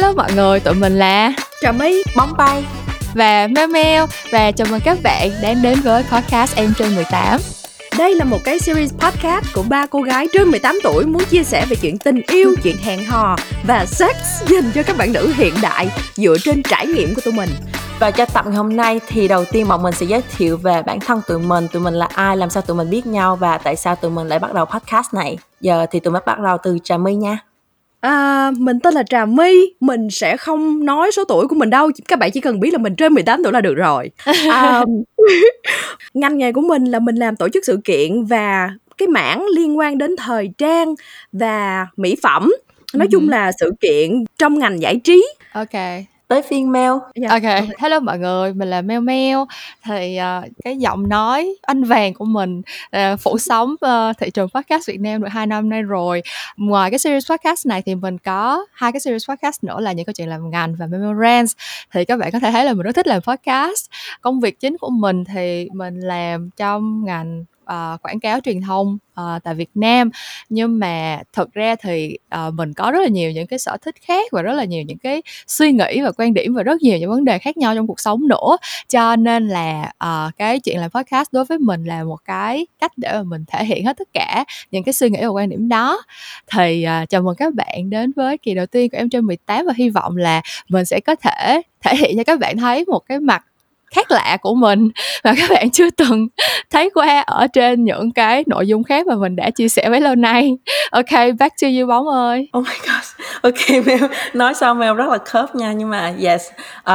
Hello mọi người, tụi mình là Trà My, Bóng Bay và Meo Meo. Và chào mừng các bạn đang đến với podcast Em trên 18. Đây là một cái series podcast của ba cô gái trên 18 tuổi muốn chia sẻ về chuyện tình yêu, chuyện hẹn hò và sex dành cho các bạn nữ hiện đại dựa trên trải nghiệm của tụi mình. Và cho tập ngày hôm nay thì đầu tiên bọn mình sẽ giới thiệu về bản thân tụi mình là ai, làm sao tụi mình biết nhau và tại sao tụi mình lại bắt đầu podcast này. Giờ thì tụi mình bắt đầu từ Trà My nha. Mình tên là Trà My. Mình sẽ không nói số tuổi của mình đâu, các bạn chỉ cần biết là mình trên 18 tuổi là được rồi. Ngành nghề của mình là mình làm tổ chức sự kiện và cái mảng liên quan đến thời trang và mỹ phẩm. Nói chung là sự kiện trong ngành giải trí. Ok, tới phiên Meo. Ok, hello mọi người, mình là Meo Meo. Thì cái giọng nói anh vàng của mình phủ sóng thị trường podcast Việt Nam được 2 năm nay rồi. Ngoài cái series podcast này thì mình có 2 cái series podcast nữa là những câu chuyện làm ngành và Meo Rants. Thì các bạn có thể thấy là mình rất thích làm podcast. Công việc chính của mình thì mình làm trong ngành quảng cáo truyền thông tại Việt Nam. Nhưng mà thật ra thì mình có rất là nhiều những cái sở thích khác và rất là nhiều những cái suy nghĩ và quan điểm và rất nhiều những vấn đề khác nhau trong cuộc sống nữa. Cho nên là cái chuyện làm podcast đối với mình là một cái cách để mà mình thể hiện hết tất cả những cái suy nghĩ và quan điểm đó. Thì chào mừng các bạn đến với kỳ đầu tiên của Em trên 18 và hy vọng là mình sẽ có thể thể hiện cho các bạn thấy một cái mặt khác lạ của mình mà các bạn chưa từng thấy qua ở trên những cái nội dung khác mà mình đã chia sẻ với lâu nay. Ok, back to you Bóng ơi. Oh my god. Ok Mel, nói xong Mel rất là khớp nha. Nhưng mà yes,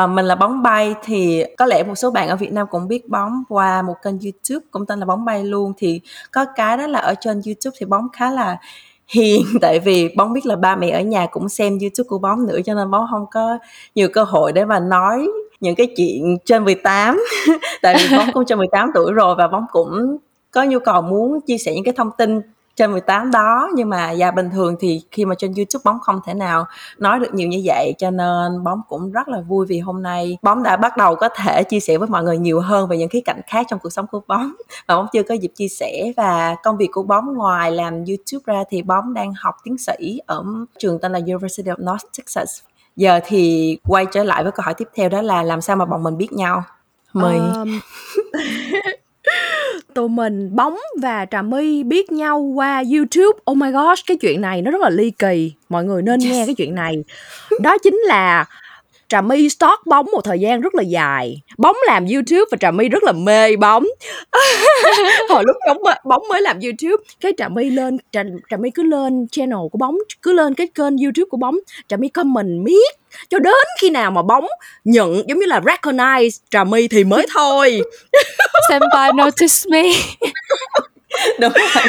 mình là Bóng Bay. Thì có lẽ một số bạn ở Việt Nam cũng biết Bóng qua một kênh YouTube cũng tên là Bóng Bay luôn. Thì có cái đó là ở trên YouTube thì Bóng khá là hiền, tại vì Bóng biết là ba mẹ ở nhà cũng xem YouTube của Bóng nữa, cho nên Bóng không có nhiều cơ hội để mà nói những cái chuyện trên 18. Tại vì Bóng cũng trên 18 tuổi rồi và Bóng cũng có nhu cầu muốn chia sẻ những cái thông tin trên 18 đó. Nhưng mà bình thường thì khi mà trên YouTube Bóng không thể nào nói được nhiều như vậy, cho nên Bóng cũng rất là vui vì hôm nay Bóng đã bắt đầu có thể chia sẻ với mọi người nhiều hơn về những khía cạnh khác trong cuộc sống của Bóng mà Bóng chưa có dịp chia sẻ. Và công việc của Bóng ngoài làm YouTube ra thì Bóng đang học tiến sĩ ở trường tên là University of North Texas. Giờ thì quay trở lại với câu hỏi tiếp theo, đó là làm sao mà bọn mình biết nhau? Tụi mình Bóng và Trà My biết nhau qua YouTube. Oh my gosh, cái chuyện này nó rất là ly kỳ. Mọi người nên nghe cái chuyện này. Đó chính là Trà My stalk Bóng một thời gian rất là dài. Bóng làm YouTube và Trà My rất là mê Bóng. Hồi lúc Bóng mới làm YouTube, cái Trà My cứ lên channel của Bóng, cứ lên cái kênh YouTube của Bóng, Trà My comment miết cho đến khi nào mà Bóng nhận, giống như là recognize Trà My thì mới thôi. Senpai notice me. Đúng rồi.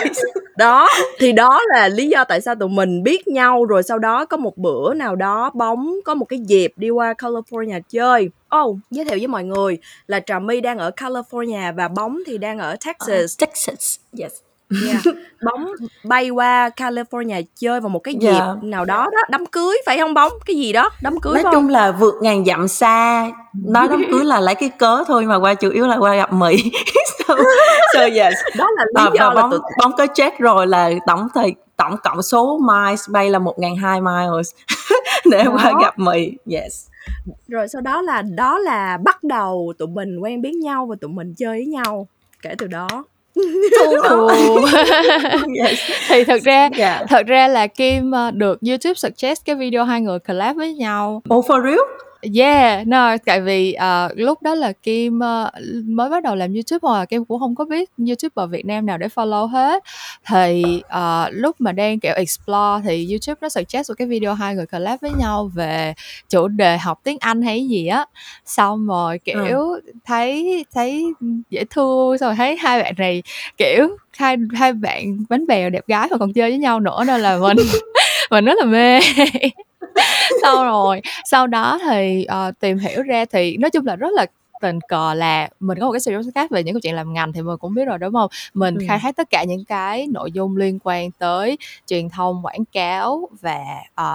Đó, thì đó là lý do tại sao tụi mình biết nhau. Rồi sau đó có một bữa nào đó Bóng có một cái dịp đi qua California chơi. Giới thiệu với mọi người là Trà My đang ở California và Bóng thì đang ở Texas. Texas, yes. Yeah. Bóng bay qua California chơi vào một cái dịp nào đó đó, đám cưới phải không Bóng? Cái gì đó, đám cưới. Nói chung là vượt ngàn dặm xa. Nói đám cưới là lấy cái cớ thôi mà qua, chủ yếu là qua gặp Mỹ. So yes. Đó là lý do là Bóng có check rồi là tổng cộng số miles bay là 1.200 miles để qua gặp Mỹ. Yes. Rồi sau đó là bắt đầu tụi mình quen biết nhau và tụi mình chơi với nhau kể từ đó. Thì thật ra là Kim được YouTube suggest cái video hai người collab với nhau. Oh for real? Yeah, no, tại vì lúc đó là Kim mới bắt đầu làm YouTube rồi, Kim cũng không có biết YouTube ở Việt Nam nào để follow hết. Thì lúc mà đang kiểu explore thì YouTube nó suggest một cái video hai người collab với nhau về chủ đề học tiếng Anh hay gì á. Xong rồi kiểu thấy dễ thương, xong rồi thấy hai bạn này kiểu hai bạn bánh bèo đẹp gái mà còn chơi với nhau nữa, nên là mình rất là mê. Sau đó thì tìm hiểu ra thì nói chung là rất là tình cờ là mình có một cái series khác về những câu chuyện làm ngành thì mình cũng biết rồi đúng không? Mình khai thác tất cả những cái nội dung liên quan tới truyền thông, quảng cáo và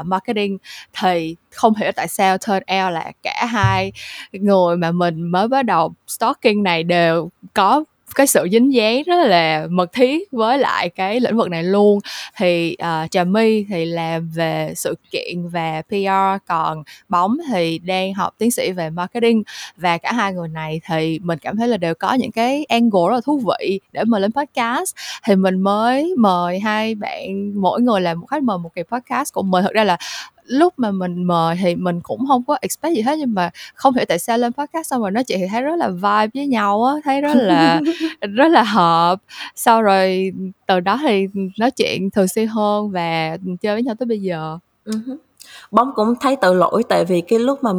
marketing. Thì không hiểu tại sao turn out là cả hai người mà mình mới bắt đầu stalking này đều có cái sự dính dáng rất là mật thiết với lại cái lĩnh vực này luôn. Thì Trà My thì làm về sự kiện và PR, còn Bóng thì đang học tiến sĩ về marketing. Và cả hai người này thì mình cảm thấy là đều có những cái angle rất là thú vị để mời lên podcast. Thì mình mới mời hai bạn, mỗi người là một khách mời một kỳ podcast của mình. Thực ra là lúc mà mình mời thì mình cũng không có expect gì hết, nhưng mà không hiểu tại sao lên podcast xong rồi nói chuyện thì thấy rất là vibe với nhau á, thấy rất là hợp. Sau rồi từ đó thì nói chuyện thường xuyên hơn và chơi với nhau tới bây giờ. Bóng cũng thấy tội lỗi, tại vì cái lúc mà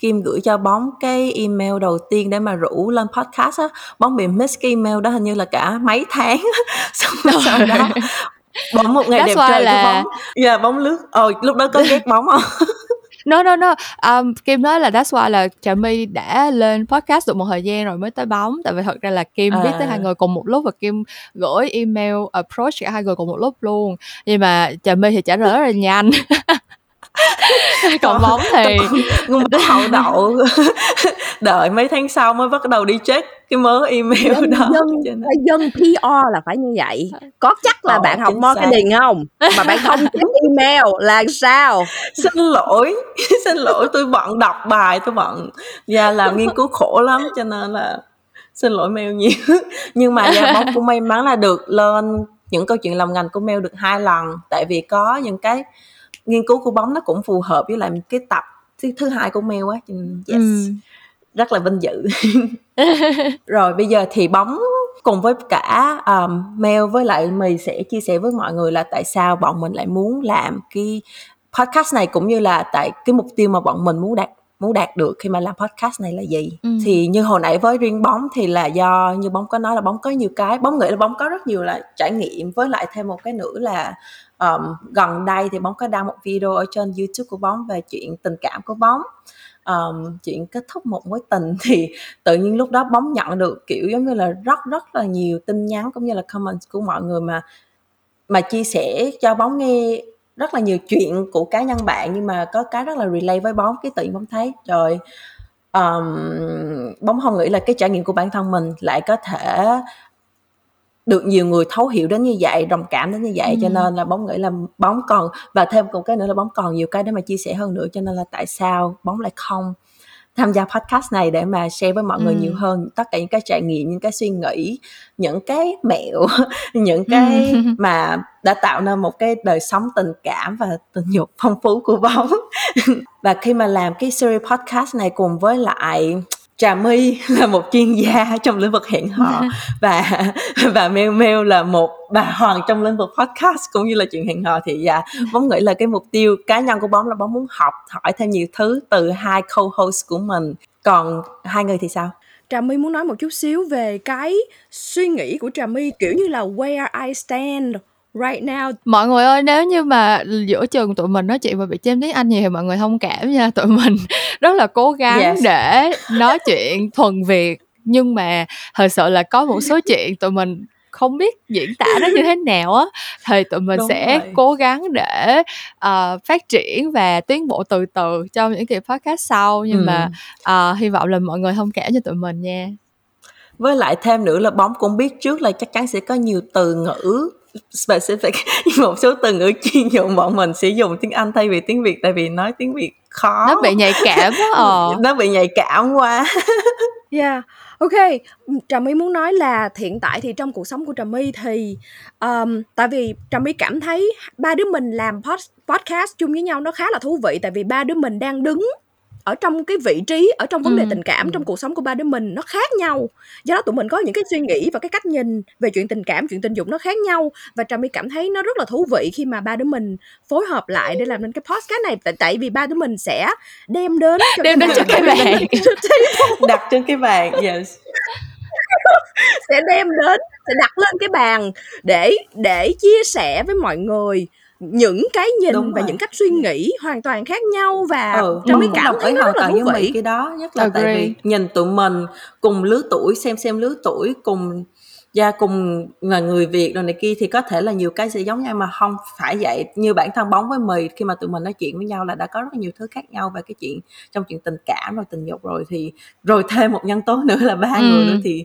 Kim gửi cho Bóng cái email đầu tiên để mà rủ lên podcast á, Bóng bị miss cái email đó hình như là cả mấy tháng. Xong rồi sau đó Bóng một ngày đẹp trời là... của Bóng. Yeah, Bóng lướt. Lúc đó có ghét Bóng không? No. Kim nói là that's why là Trà My đã lên podcast được một thời gian rồi mới tới Bóng. Tại vì thật ra là Kim biết tới hai người cùng một lúc và Kim gửi email approach cả hai người cùng một lúc luôn. Nhưng mà Trà My thì trả lời rất là nhanh. Còn Bóng thì hậu đậu đợi mấy tháng sau mới bắt đầu đi check cái mớ email đó. Dân PR là phải như vậy. Có chắc là bạn học marketing không mà bạn không check email là sao? Xin lỗi, tôi bận đọc bài, tôi bận làm nghiên cứu khổ lắm, cho nên là xin lỗi mail nhiều. Nhưng mà Bóng cũng may mắn là được lên những câu chuyện làm ngành của mail được 2 lần, tại vì có những cái nghiên cứu của Bóng nó cũng phù hợp với lại cái tập thứ 2 của Meo á. Yes. Rất là vinh dự. Rồi bây giờ thì Bóng cùng với cả Meo với lại mình sẽ chia sẻ với mọi người là tại sao bọn mình lại muốn làm cái podcast này, cũng như là tại cái mục tiêu mà bọn mình muốn đạt được khi mà làm podcast này là gì. Thì như hồi nãy với riêng Bóng thì là do như Bóng có nói là Bóng có nhiều cái, Bóng nghĩ là Bóng có rất nhiều là trải nghiệm, với lại thêm một cái nữa là gần đây thì Bóng có đăng một video ở trên YouTube của Bóng về chuyện tình cảm của Bóng, chuyện kết thúc một mối tình. Thì tự nhiên lúc đó Bóng nhận được kiểu giống như là rất là nhiều tin nhắn cũng như là comment của mọi người mà chia sẻ cho Bóng nghe rất là nhiều chuyện của cá nhân bạn, nhưng mà có cái rất là relate với Bóng. Cái tự nhiên Bóng thấy trời, Bóng không nghĩ là cái trải nghiệm của bản thân mình lại có thể được nhiều người thấu hiểu đến như vậy, đồng cảm đến như vậy. Cho nên là Bóng nghĩ là Bóng còn, và thêm một cái nữa là Bóng còn nhiều cái để mà chia sẻ hơn nữa, cho nên là tại sao Bóng lại không tham gia podcast này để mà share với mọi người nhiều hơn tất cả những cái trải nghiệm, những cái suy nghĩ, những cái mẹo, những cái mà đã tạo nên một cái đời sống tình cảm và tình dục phong phú của Bóng. Và khi mà làm cái series podcast này cùng với lại Trà My là một chuyên gia trong lĩnh vực hẹn hò và Meo Meo là một bà hoàng trong lĩnh vực podcast cũng như là chuyện hẹn hò, thì Bóng nghĩ là cái mục tiêu cá nhân của Bóng là Bóng muốn học hỏi thêm nhiều thứ từ 2 co-host của mình. Còn hai người thì sao? Trà My muốn nói một chút xíu về cái suy nghĩ của Trà My, kiểu như là where I stand right now. Mọi người ơi, nếu như mà giữa chừng tụi mình nói chuyện mà bị chém tiếng Anh nhiều thì mọi người thông cảm nha. Tụi mình rất là cố gắng để nói chuyện thuần Việt, nhưng mà thật sự là có một số chuyện tụi mình không biết diễn tả nó như thế nào á, thì tụi mình cố gắng để phát triển và tiến bộ từ từ trong những kỳ podcast sau. Nhưng mà hy vọng là mọi người thông cảm cho tụi mình nha. Với lại thêm nữa là Bóng cũng biết trước là chắc chắn sẽ có nhiều từ ngữ specific, một số từ ngữ chuyên dụng bọn mình sử dụng tiếng Anh thay vì tiếng Việt, tại vì nói tiếng Việt khó, nó bị nhạy cảm đó. Nó bị nhạy cảm quá. Ok, Trà My muốn nói là hiện tại thì trong cuộc sống của Trà My thì tại vì Trà My cảm thấy ba đứa mình làm podcast chung với nhau nó khá là thú vị, tại vì ba đứa mình đang đứng ở trong cái vị trí, ở trong vấn đề tình cảm trong cuộc sống của ba đứa mình nó khác nhau. Do đó tụi mình có những cái suy nghĩ và cái cách nhìn về chuyện tình cảm, chuyện tình dục nó khác nhau. Và Trà My cảm thấy nó rất là thú vị khi mà ba đứa mình phối hợp lại để làm nên cái podcast này. Tại vì ba đứa mình sẽ đem đến cho các bạn. Đặt trên cái bàn, sẽ đem đến, sẽ đặt lên cái bàn để chia sẻ với mọi người những cái nhìn và những cách suy nghĩ hoàn toàn khác nhau. Và trong cái cảm thấy nó rất là thú vị cái đó, nhất là tại vì nhìn tụi mình cùng lứa tuổi, xem lứa tuổi cùng gia cùng là người Việt rồi này kia thì có thể là nhiều cái sẽ giống nhau mà không phải vậy. Như bản thân Bóng với Mì khi mà tụi mình nói chuyện với nhau là đã có rất nhiều thứ khác nhau về cái chuyện trong chuyện tình cảm rồi tình dục rồi thì rồi thêm một nhân tố nữa là ba người nữa thì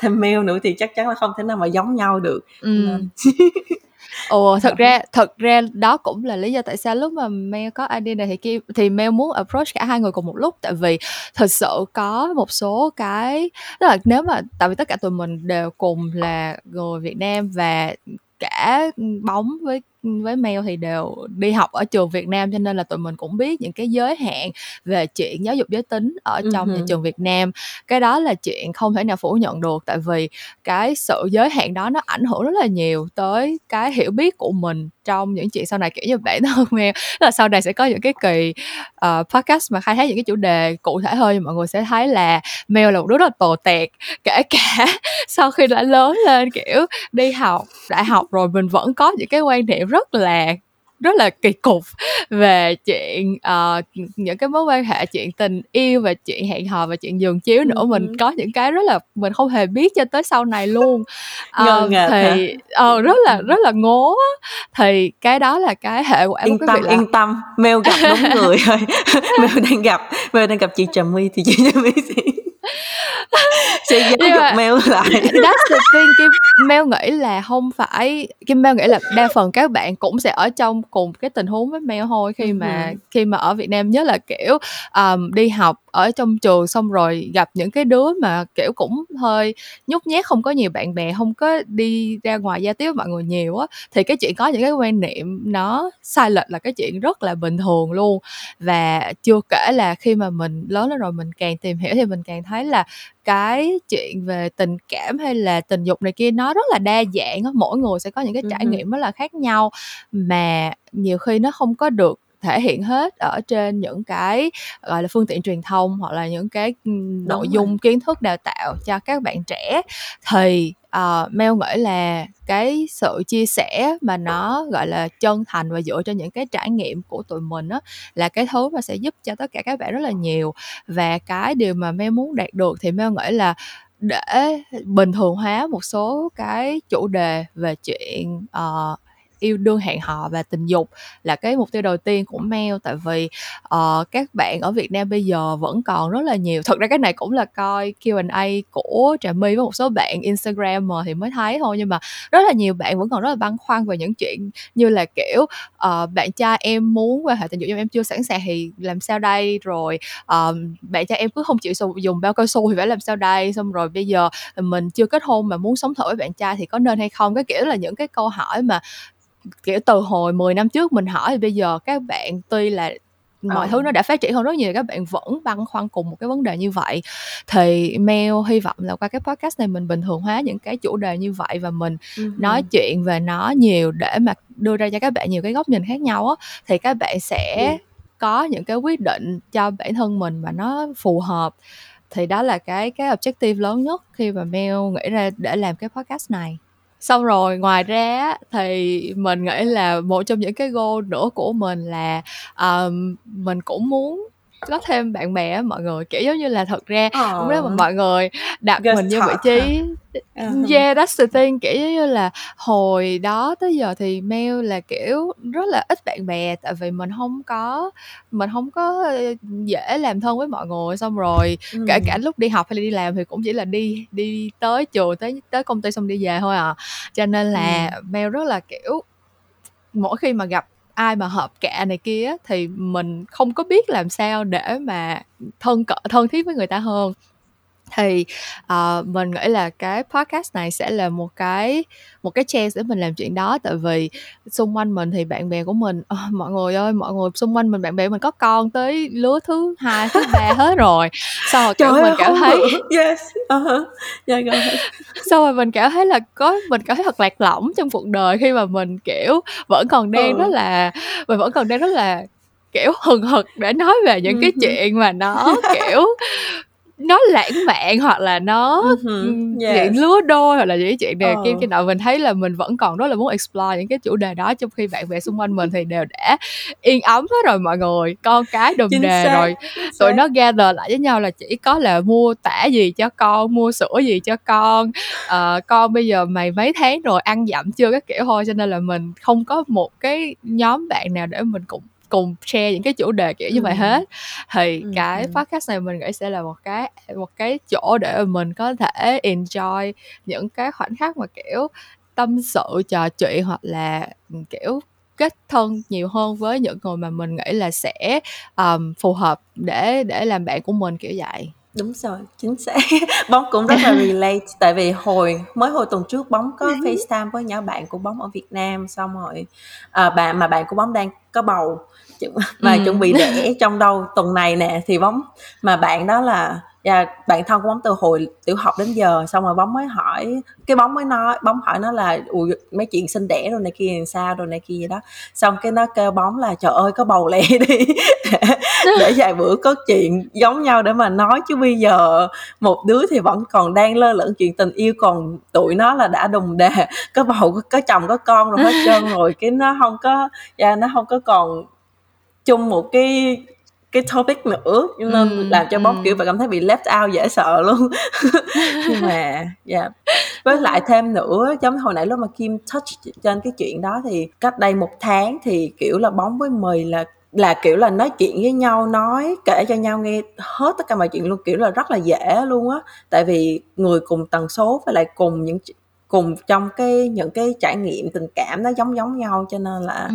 thêm Meo nữa thì chắc chắn là không thể nào mà giống nhau được. Ồ, thật ra đó cũng là lý do tại sao lúc mà Meo có idea này thì Meo muốn approach cả hai người cùng một lúc, tại vì thật sự có một số cái tức là nếu mà tại vì tất cả tụi mình đều cùng là người Việt Nam và cả Bóng với Meo thì đều đi học ở trường Việt Nam, cho nên là tụi mình cũng biết những cái giới hạn về chuyện giáo dục giới tính ở trong nhà trường Việt Nam. Cái đó là chuyện không thể nào phủ nhận được, tại vì cái sự giới hạn đó nó ảnh hưởng rất là nhiều tới cái hiểu biết của mình trong những chuyện sau này, kiểu như bản thân Meo là sau này sẽ có những cái kỳ podcast mà khai thác những cái chủ đề cụ thể hơn, mọi người sẽ thấy là Meo là một đứa rất là tồi tẹt, kể cả sau khi đã lớn lên kiểu đi học đại học rồi mình vẫn có những cái quan điểm rất là kỳ cục về chuyện những cái mối quan hệ, chuyện tình yêu và chuyện hẹn hò và chuyện giường chiếu nữa. Mình có những cái rất là mình không hề biết cho tới sau này luôn. Thì rất là ngố. Thì cái đó là cái hệ quả. Yên tâm Meo gặp đúng người rồi. Meo đang gặp chị Trà My thì chị Trà My sẽ giáo dục Meo lại. That's the thing. Meo nghĩ là không phải, Meo nghĩ là đa phần các bạn cũng sẽ ở trong cùng cái tình huống với Meo thôi, khi mà ở Việt Nam, nhất là kiểu đi học ở trong trường xong rồi gặp những cái đứa mà kiểu cũng hơi nhút nhát, không có nhiều bạn bè, không có đi ra ngoài giao tiếp với mọi người nhiều á, thì cái chuyện có những cái quan niệm nó sai lệch là cái chuyện rất là bình thường luôn. Và chưa kể là khi mà mình lớn lên rồi mình càng tìm hiểu thì mình càng thấy là cái chuyện về tình cảm hay là tình dục này kia nó rất là đa dạng á, mỗi người sẽ có những cái trải nghiệm rất là khác nhau mà nhiều khi nó không có được thể hiện hết ở trên những cái gọi là phương tiện truyền thông hoặc là những cái nội dung kiến thức đào tạo cho các bạn trẻ. Thì Meo nghĩ là cái sự chia sẻ mà nó gọi là chân thành và dựa trên những cái trải nghiệm của tụi mình đó, là cái thứ mà sẽ giúp cho tất cả các bạn rất là nhiều. Và cái điều mà Meo muốn đạt được thì Meo nghĩ là để bình thường hóa một số cái chủ đề về chuyện yêu đương, hẹn hò và tình dục là cái mục tiêu đầu tiên của Meo. Tại vì các bạn ở Việt Nam bây giờ vẫn còn rất là nhiều. Thật ra cái này cũng là coi Q&A của Trà My với một số bạn Instagram thì mới thấy thôi, nhưng mà rất là nhiều bạn vẫn còn rất là băn khoăn về những chuyện như là kiểu bạn trai em muốn quan hệ tình dục nhưng em chưa sẵn sàng thì làm sao đây, rồi bạn trai em cứ không chịu dùng bao cao su thì phải làm sao đây, xong rồi bây giờ mình chưa kết hôn mà muốn sống thử với bạn trai thì có nên hay không. Cái kiểu là những cái câu hỏi mà kiểu từ hồi 10 năm trước mình hỏi thì bây giờ các bạn tuy là mọi thứ nó đã phát triển hơn rất nhiều, các bạn vẫn băn khoăn cùng một cái vấn đề như vậy. Thì Meo hy vọng là qua cái podcast này mình bình thường hóa những cái chủ đề như vậy và mình nói chuyện về nó nhiều để mà đưa ra cho các bạn nhiều cái góc nhìn khác nhau á, thì các bạn sẽ có những cái quyết định cho bản thân mình mà nó phù hợp. Thì đó là cái objective lớn nhất khi mà Meo nghĩ ra để làm cái podcast này. Xong rồi ngoài ra thì mình nghĩ là một trong những cái goal nữa của mình là mình cũng muốn có thêm bạn bè mọi người, kiểu giống như là thật ra cũng nếu mà mọi người đặt mình như vị trí that's the thing, kiểu như là hồi đó tới giờ thì Meo là kiểu rất là ít bạn bè, tại vì mình không có dễ làm thân với mọi người. Xong rồi kể cả lúc đi học hay đi làm thì cũng chỉ là đi tới trường tới công ty xong đi về thôi à, cho nên là Meo rất là kiểu mỗi khi mà gặp ai mà hợp cạ này kia thì mình không có biết làm sao để mà thân thiết với người ta hơn. Thì mình nghĩ là cái podcast này sẽ là một cái chance để mình làm chuyện đó. Tại vì xung quanh mình thì bạn bè của mình mọi người ơi, mọi người xung quanh mình, bạn bè mình có con tới lứa thứ 2, thứ 3 hết rồi. Xong rồi kiểu mình cảm thấy xong rồi mình cảm thấy là mình cảm thấy thật lạc lõng trong cuộc đời khi mà mình kiểu vẫn còn đang rất là kiểu hừng hực để nói về những cái chuyện mà nó kiểu nó lãng mạn hoặc là nó chuyện lứa đôi hoặc là những chuyện này cái nào mình thấy là mình vẫn còn rất là muốn explore những cái chủ đề đó, trong khi bạn bè xung quanh mình thì đều đã yên ấm hết rồi mọi người, con cái đồng đề rồi, tụi nó gather lại với nhau là chỉ có là mua tả gì cho con, mua sữa gì cho con, con bây giờ mày mấy tháng rồi ăn dặm chưa các kiểu thôi, cho nên là mình không có một cái nhóm bạn nào để mình cùng share những cái chủ đề kiểu như vậy hết. Thì cái podcast này mình nghĩ sẽ là một cái chỗ để mình có thể enjoy những cái khoảnh khắc mà kiểu tâm sự, trò chuyện hoặc là kiểu kết thân nhiều hơn với những người mà mình nghĩ là sẽ phù hợp để làm bạn của mình kiểu vậy. Đúng rồi, chính xác. Bóng cũng rất là relate, tại vì hồi tuần trước Bóng có FaceTime với nhỏ bạn của Bóng ở Việt Nam, xong rồi bạn của Bóng đang có bầu và chuẩn bị đẻ trong đâu tuần này nè, thì Bóng mà bạn đó là bạn thân của Bóng từ hồi tiểu học đến giờ, xong rồi Bóng mới hỏi cái Bóng hỏi nó là mấy chuyện sinh đẻ rồi này kia làm sao rồi này kia gì đó, xong cái nó kêu Bóng là trời ơi có bầu lẹ đi để vài bữa có chuyện giống nhau để mà nói, chứ bây giờ một đứa thì vẫn còn đang lơ lửng chuyện tình yêu, còn tụi nó là đã đùng đè có bầu có chồng có con rồi hết trơn rồi, cái nó không có còn chung một cái topic nữa, cho nên làm cho Bóng kiểu và cảm thấy bị left out dễ sợ luôn. Nhưng mà với lại thêm nữa, giống hồi nãy lúc mà Kim touch trên cái chuyện đó, thì cách đây một tháng thì kiểu là Bóng với Mì là kiểu là nói chuyện với nhau, kể cho nhau nghe hết tất cả mọi chuyện luôn, kiểu là rất là dễ luôn á, tại vì người cùng tần số với lại cùng trong những cái trải nghiệm tình cảm nó giống nhau, cho nên là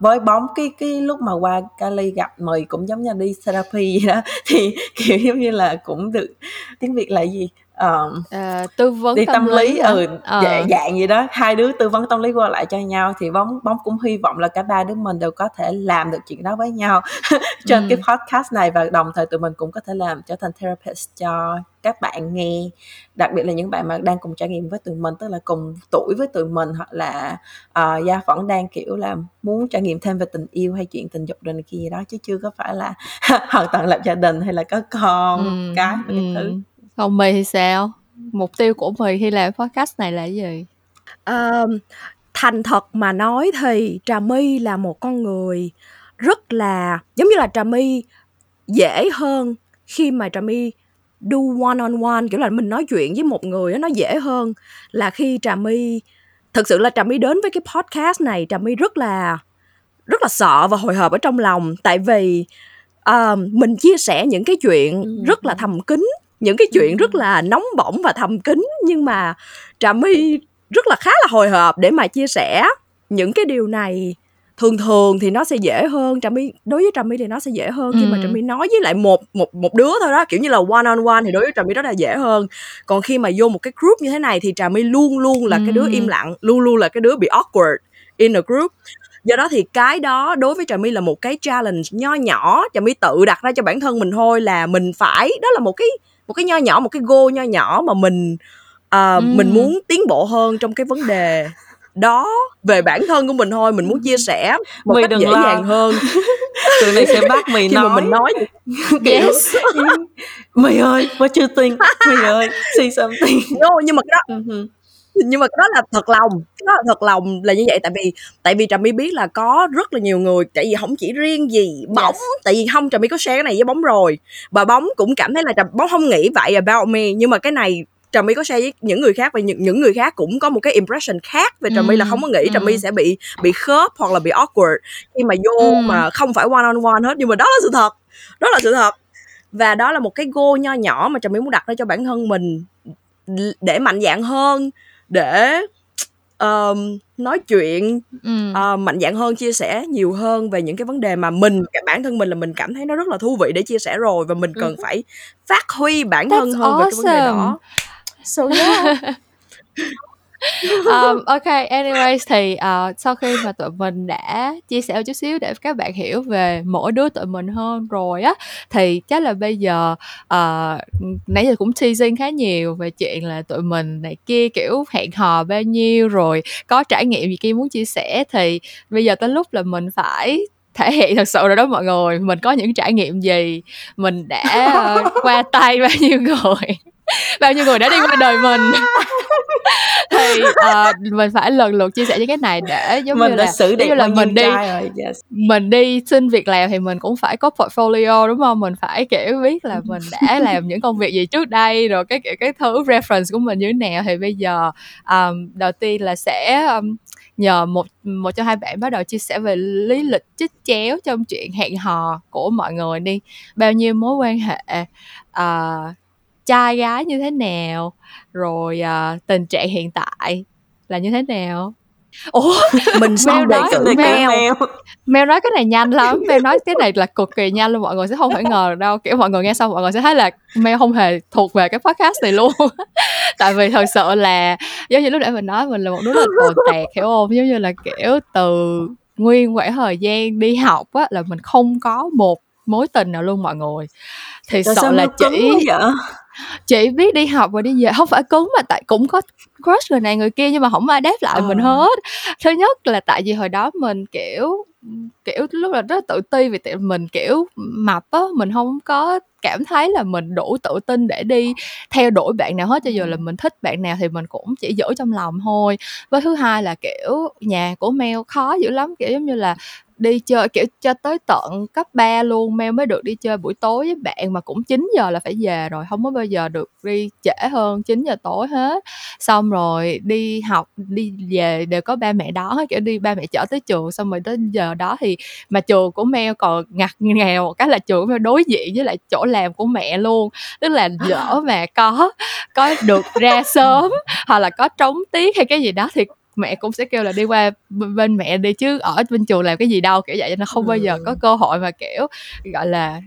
với Bóng cái lúc mà qua Cali gặp Mì cũng giống như đi therapy vậy đó, thì kiểu giống như là cũng được, tiếng Việt là gì, tư vấn đi tâm lý dạng gì đó, hai đứa tư vấn tâm lý qua lại cho nhau, thì Bóng cũng hy vọng là cả ba đứa mình đều có thể làm được chuyện đó với nhau trên cái podcast này, và đồng thời tụi mình cũng có thể làm trở thành therapist cho các bạn nghe, đặc biệt là những bạn mà đang cùng trải nghiệm với tụi mình, tức là cùng tuổi với tụi mình, hoặc là gia vẫn đang kiểu là muốn trải nghiệm thêm về tình yêu hay chuyện tình dục rồi này kia gì đó, chứ chưa có phải là hoàn toàn lập gia đình hay là có con cái thứ. Còn Mì thì sao? Mục tiêu của Mì khi làm podcast này là gì? Thành thật mà nói thì Trà My là một con người rất là... giống như là Trà My dễ hơn khi mà Trà My do one on one, kiểu là mình nói chuyện với một người đó, nó dễ hơn là khi Trà My... Thực sự là Trà My đến với cái podcast này, Trà My rất là sợ và hồi hộp ở trong lòng, tại vì mình chia sẻ những cái chuyện rất là thầm kín, những cái chuyện rất là nóng bỏng và thầm kín, nhưng mà Trà My rất là khá là hồi hộp để mà chia sẻ những cái điều này. Thường thì nó sẽ dễ hơn, đối với Trà My thì nó sẽ dễ hơn khi mà Trà My nói với lại một đứa thôi đó, kiểu như là one on one thì đối với Trà My rất là dễ hơn. Còn khi mà vô một cái group như thế này thì Trà My luôn luôn là cái đứa im lặng, luôn luôn là cái đứa bị awkward in a group. Do đó thì cái đó đối với Trà My là một cái challenge nho nhỏ Trà My tự đặt ra cho bản thân mình thôi, là mình phải, đó là một cái nho nhỏ, một cái goal nho nhỏ mà mình muốn tiến bộ hơn trong cái vấn đề đó về bản thân của mình thôi, mình muốn chia sẻ một cách dễ dàng hơn. Từ này sẽ bắt Mì nói. Khi mà mình nói yes. Mì ơi, what you think? Mì ơi, say something. No, nhưng mà cái đó là thật lòng, là như vậy, tại vì Trà My biết là có rất là nhiều người, tại vì không chỉ riêng gì Bóng, tại vì Trà My có share cái này với Bóng rồi và Bóng cũng cảm thấy là Bóng không nghĩ vậy about me, nhưng mà cái này Trà My có share với những người khác và những người khác cũng có một cái impression khác về Trà My, là không có nghĩ Trà My sẽ bị khớp hoặc là bị awkward khi mà vô mà không phải one on one hết, nhưng mà đó là sự thật, và đó là một cái goal nho nhỏ mà Trà My muốn đặt ra cho bản thân mình để mạnh dạn hơn, để nói chuyện mạnh dạn hơn, chia sẻ nhiều hơn về những cái vấn đề mà bản thân mình là mình cảm thấy nó rất là thú vị để chia sẻ rồi, và mình cần phải phát huy bản thân hơn về cái vấn đề đó. So yeah. Ok, anyways thì sau khi mà tụi mình đã chia sẻ một chút xíu để các bạn hiểu về mỗi đứa tụi mình hơn rồi á, thì chắc là bây giờ nãy giờ cũng teasing khá nhiều về chuyện là tụi mình này kia kiểu hẹn hò bao nhiêu rồi, có trải nghiệm gì kia muốn chia sẻ, thì bây giờ tới lúc là mình phải thể hiện thật sự rồi đó mọi người, mình có những trải nghiệm gì, mình đã qua tay bao nhiêu người, bao nhiêu người đã đi qua đời mình. Thì mình phải lần lượt chia sẻ những cái này để giống mình như là xử định là mình đi rồi. Yes. Mình đi xin việc làm thì mình cũng phải có portfolio đúng không, mình phải kiểu biết là mình đã làm những công việc gì trước đây rồi cái kiểu cái thứ reference của mình như thế nào. Thì bây giờ đầu tiên là sẽ nhờ một trong hai bạn bắt đầu chia sẻ về lý lịch chích chéo trong chuyện hẹn hò của mọi người đi, bao nhiêu mối quan hệ trai gái như thế nào, rồi tình trạng hiện tại là như thế nào. Ủa, mình sao để tự Meo nói cái này nhanh lắm, Meo nói cái này là cực kỳ nhanh luôn, mọi người sẽ không phải ngờ đâu. Kiểu mọi người nghe xong mọi người sẽ thấy là Meo không hề thuộc về cái podcast này luôn. Tại vì thật sự là giống như lúc nãy mình nói, mình là một đứa là tồn tẹt, hiểu không? Giống như là kiểu từ nguyên quãng thời gian đi học á, là mình không có một mối tình nào luôn mọi người. Thì rồi sợ là chỉ biết đi học và đi về, không phải cứng mà tại cũng có crush người này người kia nhưng mà không ai đáp lại mình hết. Thứ nhất là tại vì hồi đó mình kiểu lúc là rất tự ti vì mình kiểu mập á, mình không có cảm thấy là mình đủ tự tin để đi theo đuổi bạn nào hết, cho dù là mình thích bạn nào thì mình cũng chỉ giữ trong lòng thôi. Với thứ hai là kiểu nhà của Meo khó dữ lắm, kiểu giống như là đi chơi kiểu cho tới tận cấp 3 luôn Meo mới được đi chơi buổi tối với bạn, mà cũng 9 giờ là phải về rồi, không có bao giờ được đi trễ hơn 9 giờ tối hết. Xong rồi đi học đi về đều có ba mẹ đó, kiểu đi ba mẹ chở tới trường, xong rồi tới giờ đó thì mà trường của Meo còn ngặt nghèo cái là trường của Meo đối diện với lại chỗ làm của mẹ luôn, tức là lỡ mà có được ra sớm hoặc là có trống tiết hay cái gì đó thì mẹ cũng sẽ kêu là đi qua bên mẹ đi chứ ở bên trường làm cái gì đâu, kiểu vậy. Cho nên không bao giờ có cơ hội mà kiểu gọi là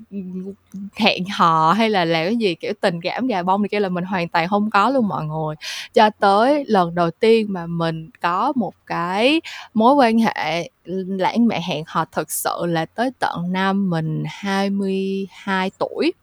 hẹn hò hay là làm cái gì kiểu tình cảm gà bông thì kêu là mình hoàn toàn không có luôn mọi người. Cho tới lần đầu tiên mà mình có một cái mối quan hệ lãng mạn hẹn hò thật sự là tới tận năm mình 22 tuổi.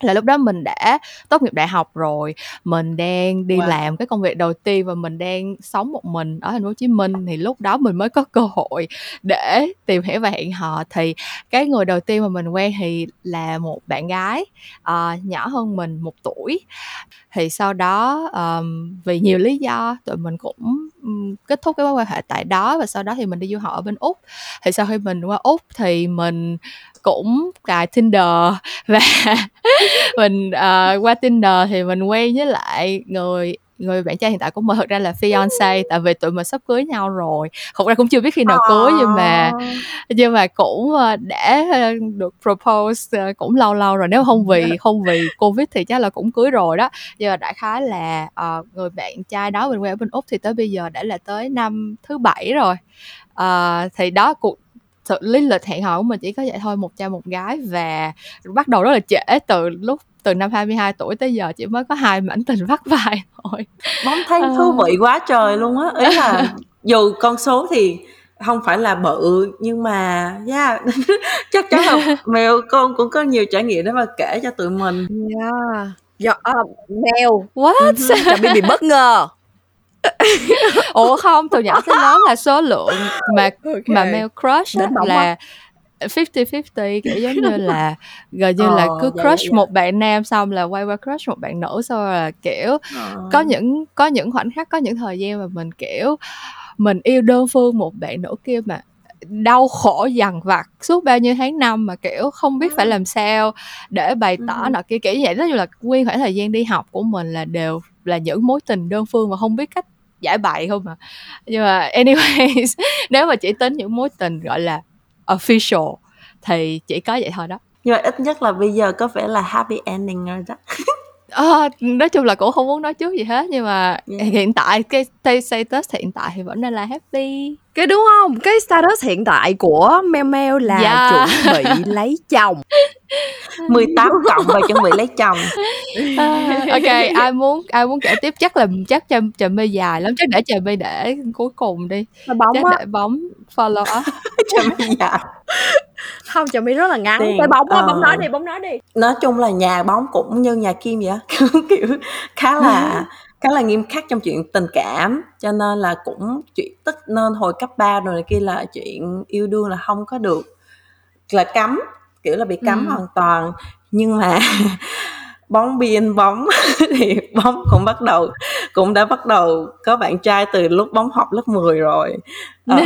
Là lúc đó mình đã tốt nghiệp đại học rồi, mình đang đi làm cái công việc đầu tiên và mình đang sống một mình ở thành phố Hồ Chí Minh. Thì lúc đó mình mới có cơ hội để tìm hiểu và hẹn hò. Thì cái người đầu tiên mà mình quen thì là một bạn gái nhỏ hơn mình 1 tuổi. Thì sau đó vì nhiều lý do tụi mình cũng kết thúc cái mối quan hệ tại đó. Và sau đó thì mình đi du học ở bên Úc. Thì sau khi mình qua Úc thì mình cũng cài Tinder và mình qua Tinder thì mình quen với lại người bạn trai hiện tại của mình, thực ra là fiance, tại vì tụi mình sắp cưới nhau rồi. Thực ra cũng chưa biết khi nào cưới nhưng mà cũng đã được propose cũng lâu rồi, nếu không vì Covid thì chắc là cũng cưới rồi đó. Nhưng mà đại khái là người bạn trai đó mình quen ở bên Úc thì tới bây giờ đã là tới năm thứ 7 rồi. Thì đó, lý lịch hẹn hò của mình chỉ có vậy thôi, một trai một gái, và bắt đầu rất là trễ, từ năm 22 tuổi tới giờ chỉ mới có 2 mảnh tình vắt vai thôi. Bóng thấy thú vị quá trời luôn á, ý là dù con số thì không phải là bự nhưng mà chắc chắn là Meo con cũng có nhiều trải nghiệm để mà kể cho tụi mình. Meo Trà My bị bất ngờ. Ủa không, từ nhỏ tới lớn là số lượng mà Meo crush là 50-50, kiểu giống như là gần như là cứ crush một bạn nam xong là quay qua crush một bạn nữ, xong là kiểu có những khoảnh khắc, có những thời gian mà mình kiểu mình yêu đơn phương một bạn nữ kia mà đau khổ dằn vặt suốt bao nhiêu tháng năm mà kiểu không biết phải làm sao để bày tỏ nọ kia, kiểu vậy. Nói chung là nguyên khoảng thời gian đi học của mình là đều là những mối tình đơn phương mà không biết cách giải bày không mà. Nhưng mà anyways, nếu mà chỉ tính những mối tình gọi là official thì chỉ có vậy thôi đó. Nhưng mà ít nhất là bây giờ có vẻ là happy ending rồi đó. Nói chung là cũng không muốn nói trước gì hết, nhưng mà hiện tại cái status hiện tại thì vẫn là happy. Cái đúng không? Cái status hiện tại của Meo Meo là chuẩn bị lấy chồng. 18 cộng và chuẩn bị lấy chồng. Ok, ai muốn kể tiếp? Chắc Trà My dài lắm, chắc để Trà My để cuối cùng đi. Bóng chắc á. Để Bóng follow up. Trà My dài. Không, Trà My rất là ngắn. Cái Bóng á, Bóng nói đi. Nói chung là nhà Bóng cũng như nhà Kim vậy á. Kiểu khá là nghiêm khắc trong chuyện tình cảm, cho nên là cũng chuyện tức nên hồi cấp 3 rồi này kia là chuyện yêu đương là không có được là cấm, kiểu là bị cấm hoàn toàn. Nhưng mà bóng biên bóng thì bóng cũng bắt đầu, cũng đã bắt đầu có bạn trai từ lúc bóng học lớp 10 rồi. Nên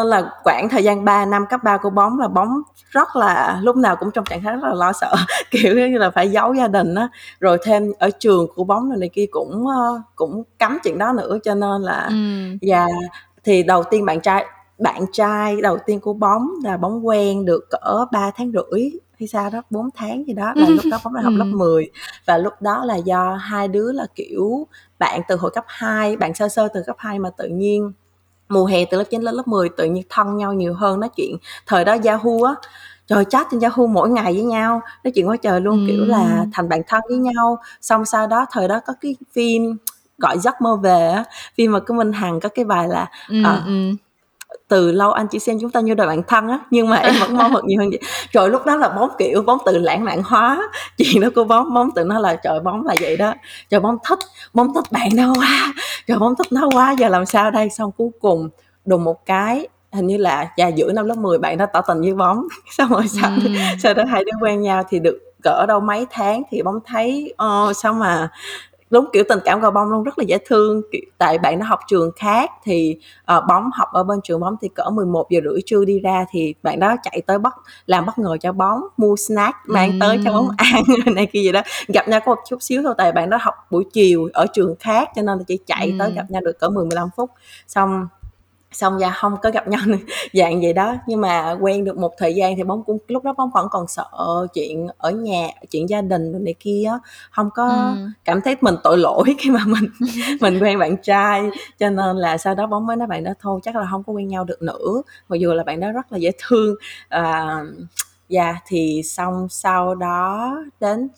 là khoảng thời gian 3 năm cấp 3 của bóng là bóng rất là, lúc nào cũng trong trạng thái rất là lo sợ, kiểu như là phải giấu gia đình á, rồi thêm ở trường của bóng này kia cũng cấm chuyện đó nữa, cho nên là thì đầu tiên bạn trai đầu tiên của bóng là bóng quen được cỡ 3 tháng rưỡi hay sao đó, 4 tháng gì đó, là lúc đó bóng đã học lớp 10. Và lúc đó là do hai đứa là kiểu bạn từ hồi cấp 2, bạn sơ sơ từ cấp 2, mà tự nhiên mùa hè từ lớp 9 lên lớp 10 tự nhiên thân nhau nhiều hơn, nói chuyện. Thời đó Yahoo á, trời, chat trên Yahoo mỗi ngày với nhau, nói chuyện quá trời luôn, kiểu là thành bạn thân với nhau. Xong sau đó thời đó có cái phim gọi Giấc Mơ Về á, phim mà cứ Minh Hằng có cái bài là từ lâu anh chỉ xem chúng ta như đời bạn thân á, nhưng mà em vẫn mong thật nhiều hơn vậy. Rồi lúc đó là bóng kiểu bóng tự lãng mạn hóa chuyện đó của bóng tự nó là trời, bóng là vậy đó, trời bóng thích bạn đâu quá, trời bóng thích nó quá, giờ làm sao đây. Xong cuối cùng đùng một cái, hình như là giữa năm lớp 10 bạn đã tỏ tình với bóng. Xong rồi sau đó hai đứa quen nhau thì được cỡ đâu mấy tháng thì bóng thấy sao mà đúng kiểu tình cảm của bóng luôn, rất là dễ thương. Tại bạn nó học trường khác thì bóng học ở bên trường bóng, thì cỡ 11:30 trưa đi ra thì bạn đó chạy tới làm bất ngờ cho bóng, mua snack mang tới cho bóng ăn này kia gì đó. Gặp nhau có một chút xíu thôi, tại bạn đó học buổi chiều ở trường khác cho nên là chỉ chạy tới gặp nhau được cỡ 10-15 phút xong ra không có gặp nhau dạng vậy đó. Nhưng mà quen được một thời gian thì bóng cũng, lúc đó bóng vẫn còn sợ chuyện ở nhà, chuyện gia đình này kia, không có cảm thấy mình tội lỗi khi mà mình quen bạn trai, cho nên là sau đó bóng mới nói bạn đó thôi chắc là không có quen nhau được nữa, mặc dù là bạn đó rất là dễ thương. Thì xong sau đó đến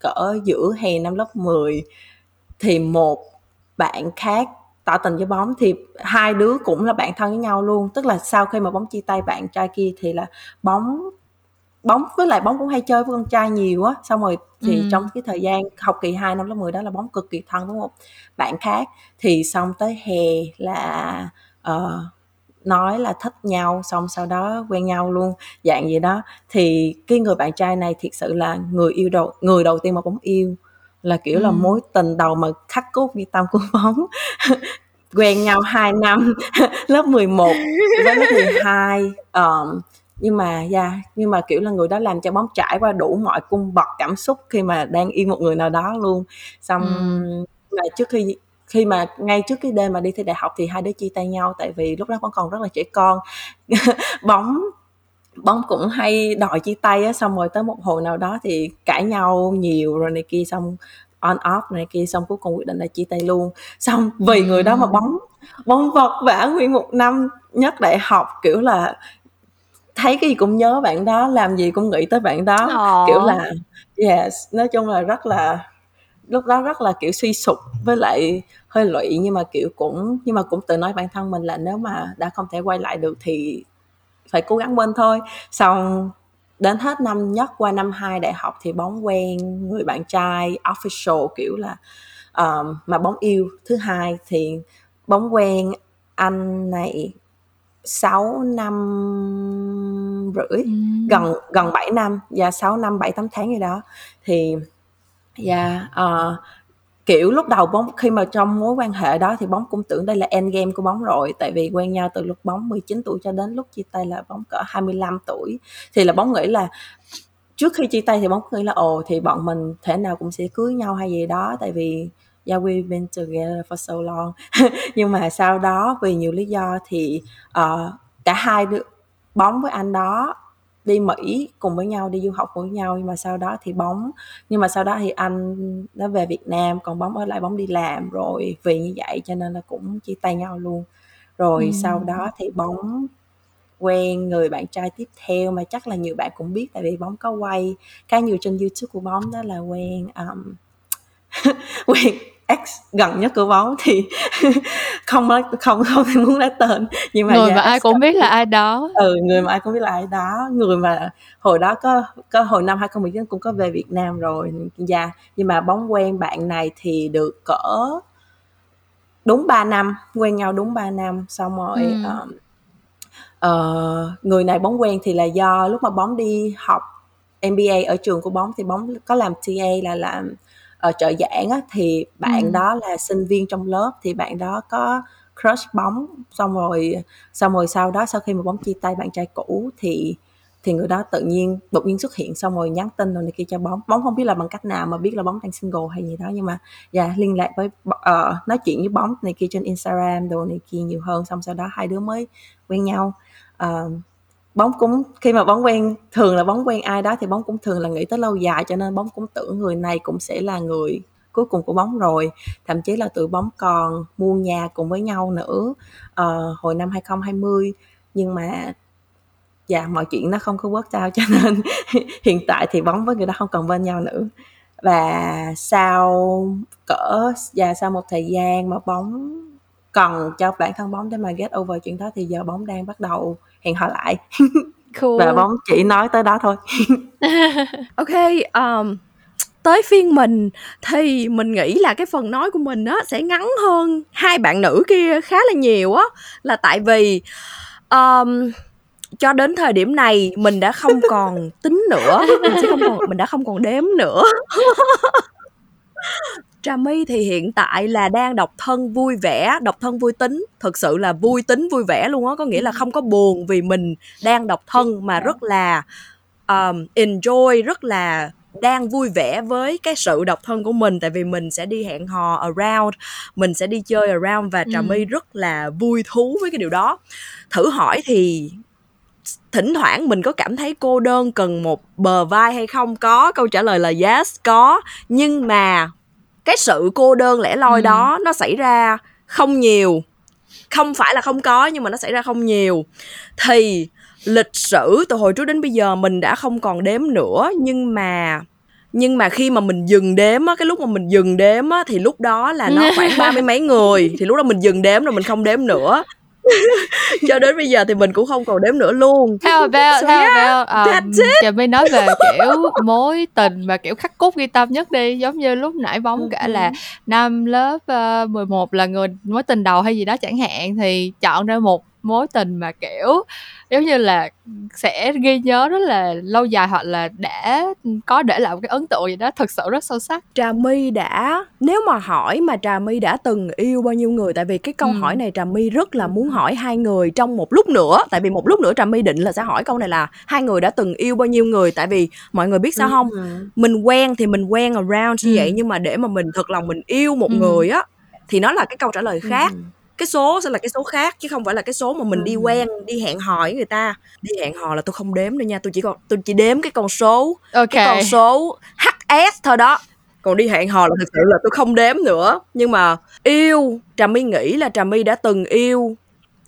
cỡ giữa hè năm lớp 10 thì một bạn khác tỏ tình với bóng, thì hai đứa cũng là bạn thân với nhau luôn. Tức là sau khi mà bóng chia tay bạn trai kia thì là bóng với lại bóng cũng hay chơi với con trai nhiều á, xong rồi thì trong cái thời gian học kỳ 2 năm lớp 10 đó là bóng cực kỳ thân với một bạn khác. Thì xong tới hè là nói là thích nhau, xong sau đó quen nhau luôn, dạng gì đó. Thì cái người bạn trai này thiệt sự là người đầu tiên mà bóng yêu, là kiểu là mối tình đầu mà khắc cốt ghi tâm của bóng. Quen nhau 2 năm lớp 11 đến lớp 12. Nhưng mà kiểu là người đó làm cho bóng trải qua đủ mọi cung bậc cảm xúc khi mà đang yêu một người nào đó luôn. Xong mà trước khi mà ngay trước cái đêm mà đi thi đại học thì hai đứa chia tay nhau, tại vì lúc đó bóng còn rất là trẻ con. Bóng cũng hay đòi chia tay á, xong rồi tới một hồi nào đó thì cãi nhau nhiều rồi này kia, xong on off này kia, xong cuối cùng quyết định là chia tay luôn. Xong vì người đó mà bóng vật vã nguyên một năm nhất đại học, kiểu là thấy cái gì cũng nhớ bạn đó, làm gì cũng nghĩ tới bạn đó. Kiểu là nói chung là rất là, lúc đó rất là kiểu suy sụp với lại hơi lụy, nhưng mà cũng tự nói bản thân mình là nếu mà đã không thể quay lại được thì phải cố gắng quên thôi. Xong đến hết năm nhất qua năm 2 đại học thì bóng quen người bạn trai official, kiểu là mà bóng yêu thứ hai. Thì bóng quen anh này 6 năm rưỡi, gần 7 năm, 6 năm 7-8 tháng gì đó. Thì kiểu lúc đầu bóng, khi mà trong mối quan hệ đó thì bóng cũng tưởng đây là end game của bóng rồi, tại vì quen nhau từ lúc bóng 19 tuổi cho đến lúc chia tay là bóng cỡ 25 tuổi. Thì là bóng nghĩ là trước khi chia tay thì bóng nghĩ là thì bọn mình thể nào cũng sẽ cưới nhau hay gì đó, tại vì we've been together for so long. Nhưng mà sau đó vì nhiều lý do thì cả hai đứa, bóng với anh đó, đi Mỹ cùng với nhau, đi du học cùng với nhau. Nhưng mà sau đó thì anh nó về Việt Nam, còn bóng ở lại, bóng đi làm rồi. Vì như vậy cho nên là cũng chia tay nhau luôn. Rồi sau đó thì bóng quen người bạn trai tiếp theo mà chắc là nhiều bạn cũng biết, tại vì bóng có quay khá nhiều trên YouTube của bóng, đó là quen ex gần nhất của bóng. Thì không muốn nói tên, nhưng mà người mà ai cũng biết là ai đó, người mà ai cũng biết là ai đó, người mà hồi đó có hồi năm 2019 cũng có về Việt Nam rồi. Nhưng mà bóng quen bạn này thì được cỡ đúng 3 năm, quen nhau đúng 3 năm. Xong rồi người này Bóng quen thì là do lúc mà Bóng đi học MBA ở trường của Bóng thì Bóng có làm TA là làm trợ giảng á, thì bạn đó là sinh viên trong lớp, thì bạn đó có crush Bóng, xong rồi sau đó sau khi mà Bóng chia tay bạn trai cũ thì người đó đột nhiên xuất hiện, xong rồi nhắn tin rồi này kia cho Bóng. Bóng không biết là bằng cách nào mà biết là Bóng đang single hay gì đó, nhưng mà liên lạc với nói chuyện với Bóng này kia trên Instagram đồ này kia nhiều hơn, xong sau đó hai đứa mới quen nhau. Bóng cũng khi mà Bóng quen ai đó thì Bóng cũng thường là nghĩ tới lâu dài, cho nên Bóng cũng tưởng người này cũng sẽ là người cuối cùng của Bóng rồi. Thậm chí là tụi Bóng còn mua nhà cùng với nhau nữa hồi năm 2020, nhưng mà mọi chuyện nó không có work out, cho nên hiện tại thì Bóng với người đó không còn bên nhau nữa. Và sau một thời gian mà Bóng cần cho bản thân Bóng để mà get over chuyện đó thì giờ Bóng đang bắt đầu hẹn hò lại. Cool. Và Bóng chỉ nói tới đó thôi. Ok, tới phiên mình thì mình nghĩ là cái phần nói của mình á sẽ ngắn hơn hai bạn nữ kia khá là nhiều á, là tại vì cho đến thời điểm này mình đã không còn tính nữa, mình đã không còn đếm nữa. Trà My thì hiện tại là đang độc thân vui vẻ, độc thân vui tính, thực sự là vui tính vui vẻ luôn á, có nghĩa là không có buồn vì mình đang độc thân mà rất là enjoy, rất là đang vui vẻ với cái sự độc thân của mình, tại vì mình sẽ đi hẹn hò around, mình sẽ đi chơi around, và Trà My rất là vui thú với cái điều đó. Thử hỏi thì thỉnh thoảng mình có cảm thấy cô đơn, cần một bờ vai hay không? Có, câu trả lời là yes, có. Nhưng mà cái sự cô đơn lẻ loi đó nó xảy ra không nhiều. Không phải là không có, nhưng mà nó xảy ra không nhiều. Thì lịch sử từ hồi trước đến bây giờ mình đã không còn đếm nữa, nhưng mà khi mà mình dừng đếm á, cái lúc mà mình dừng đếm á thì lúc đó là nó khoảng 30 mấy người, thì lúc đó mình dừng đếm rồi, mình không đếm nữa. Cho đến bây giờ thì mình cũng không còn đếm nữa luôn. Trà My nói về kiểu mối tình mà kiểu khắc cốt ghi tâm nhất đi, giống như lúc nãy Bóng kể là năm lớp 11 là người mối tình đầu hay gì đó chẳng hạn, thì chọn ra một mối tình mà kiểu giống như là sẽ ghi nhớ rất là lâu dài, hoặc là đã có để lại một cái ấn tượng gì đó thực sự rất sâu sắc. Trà My đã, nếu mà hỏi mà Trà My đã từng yêu bao nhiêu người, tại vì cái câu hỏi này Trà My rất là muốn hỏi hai người trong một lúc nữa, tại vì một lúc nữa Trà My định là sẽ hỏi câu này là hai người đã từng yêu bao nhiêu người, tại vì mọi người biết sao không, mình quen thì mình quen around như vậy, nhưng mà để mà mình thật lòng mình yêu một người á thì nó là cái câu trả lời khác. Cái số sẽ là cái số khác, chứ không phải là cái số mà mình đi quen, đi hẹn hò với người ta. Đi hẹn hò là tôi không đếm nữa nha, tôi chỉ đếm cái con số, cái con số HS thôi đó. Còn đi hẹn hò là thực sự là tôi không đếm nữa. Nhưng mà yêu, Trà My nghĩ là Trà My đã từng yêu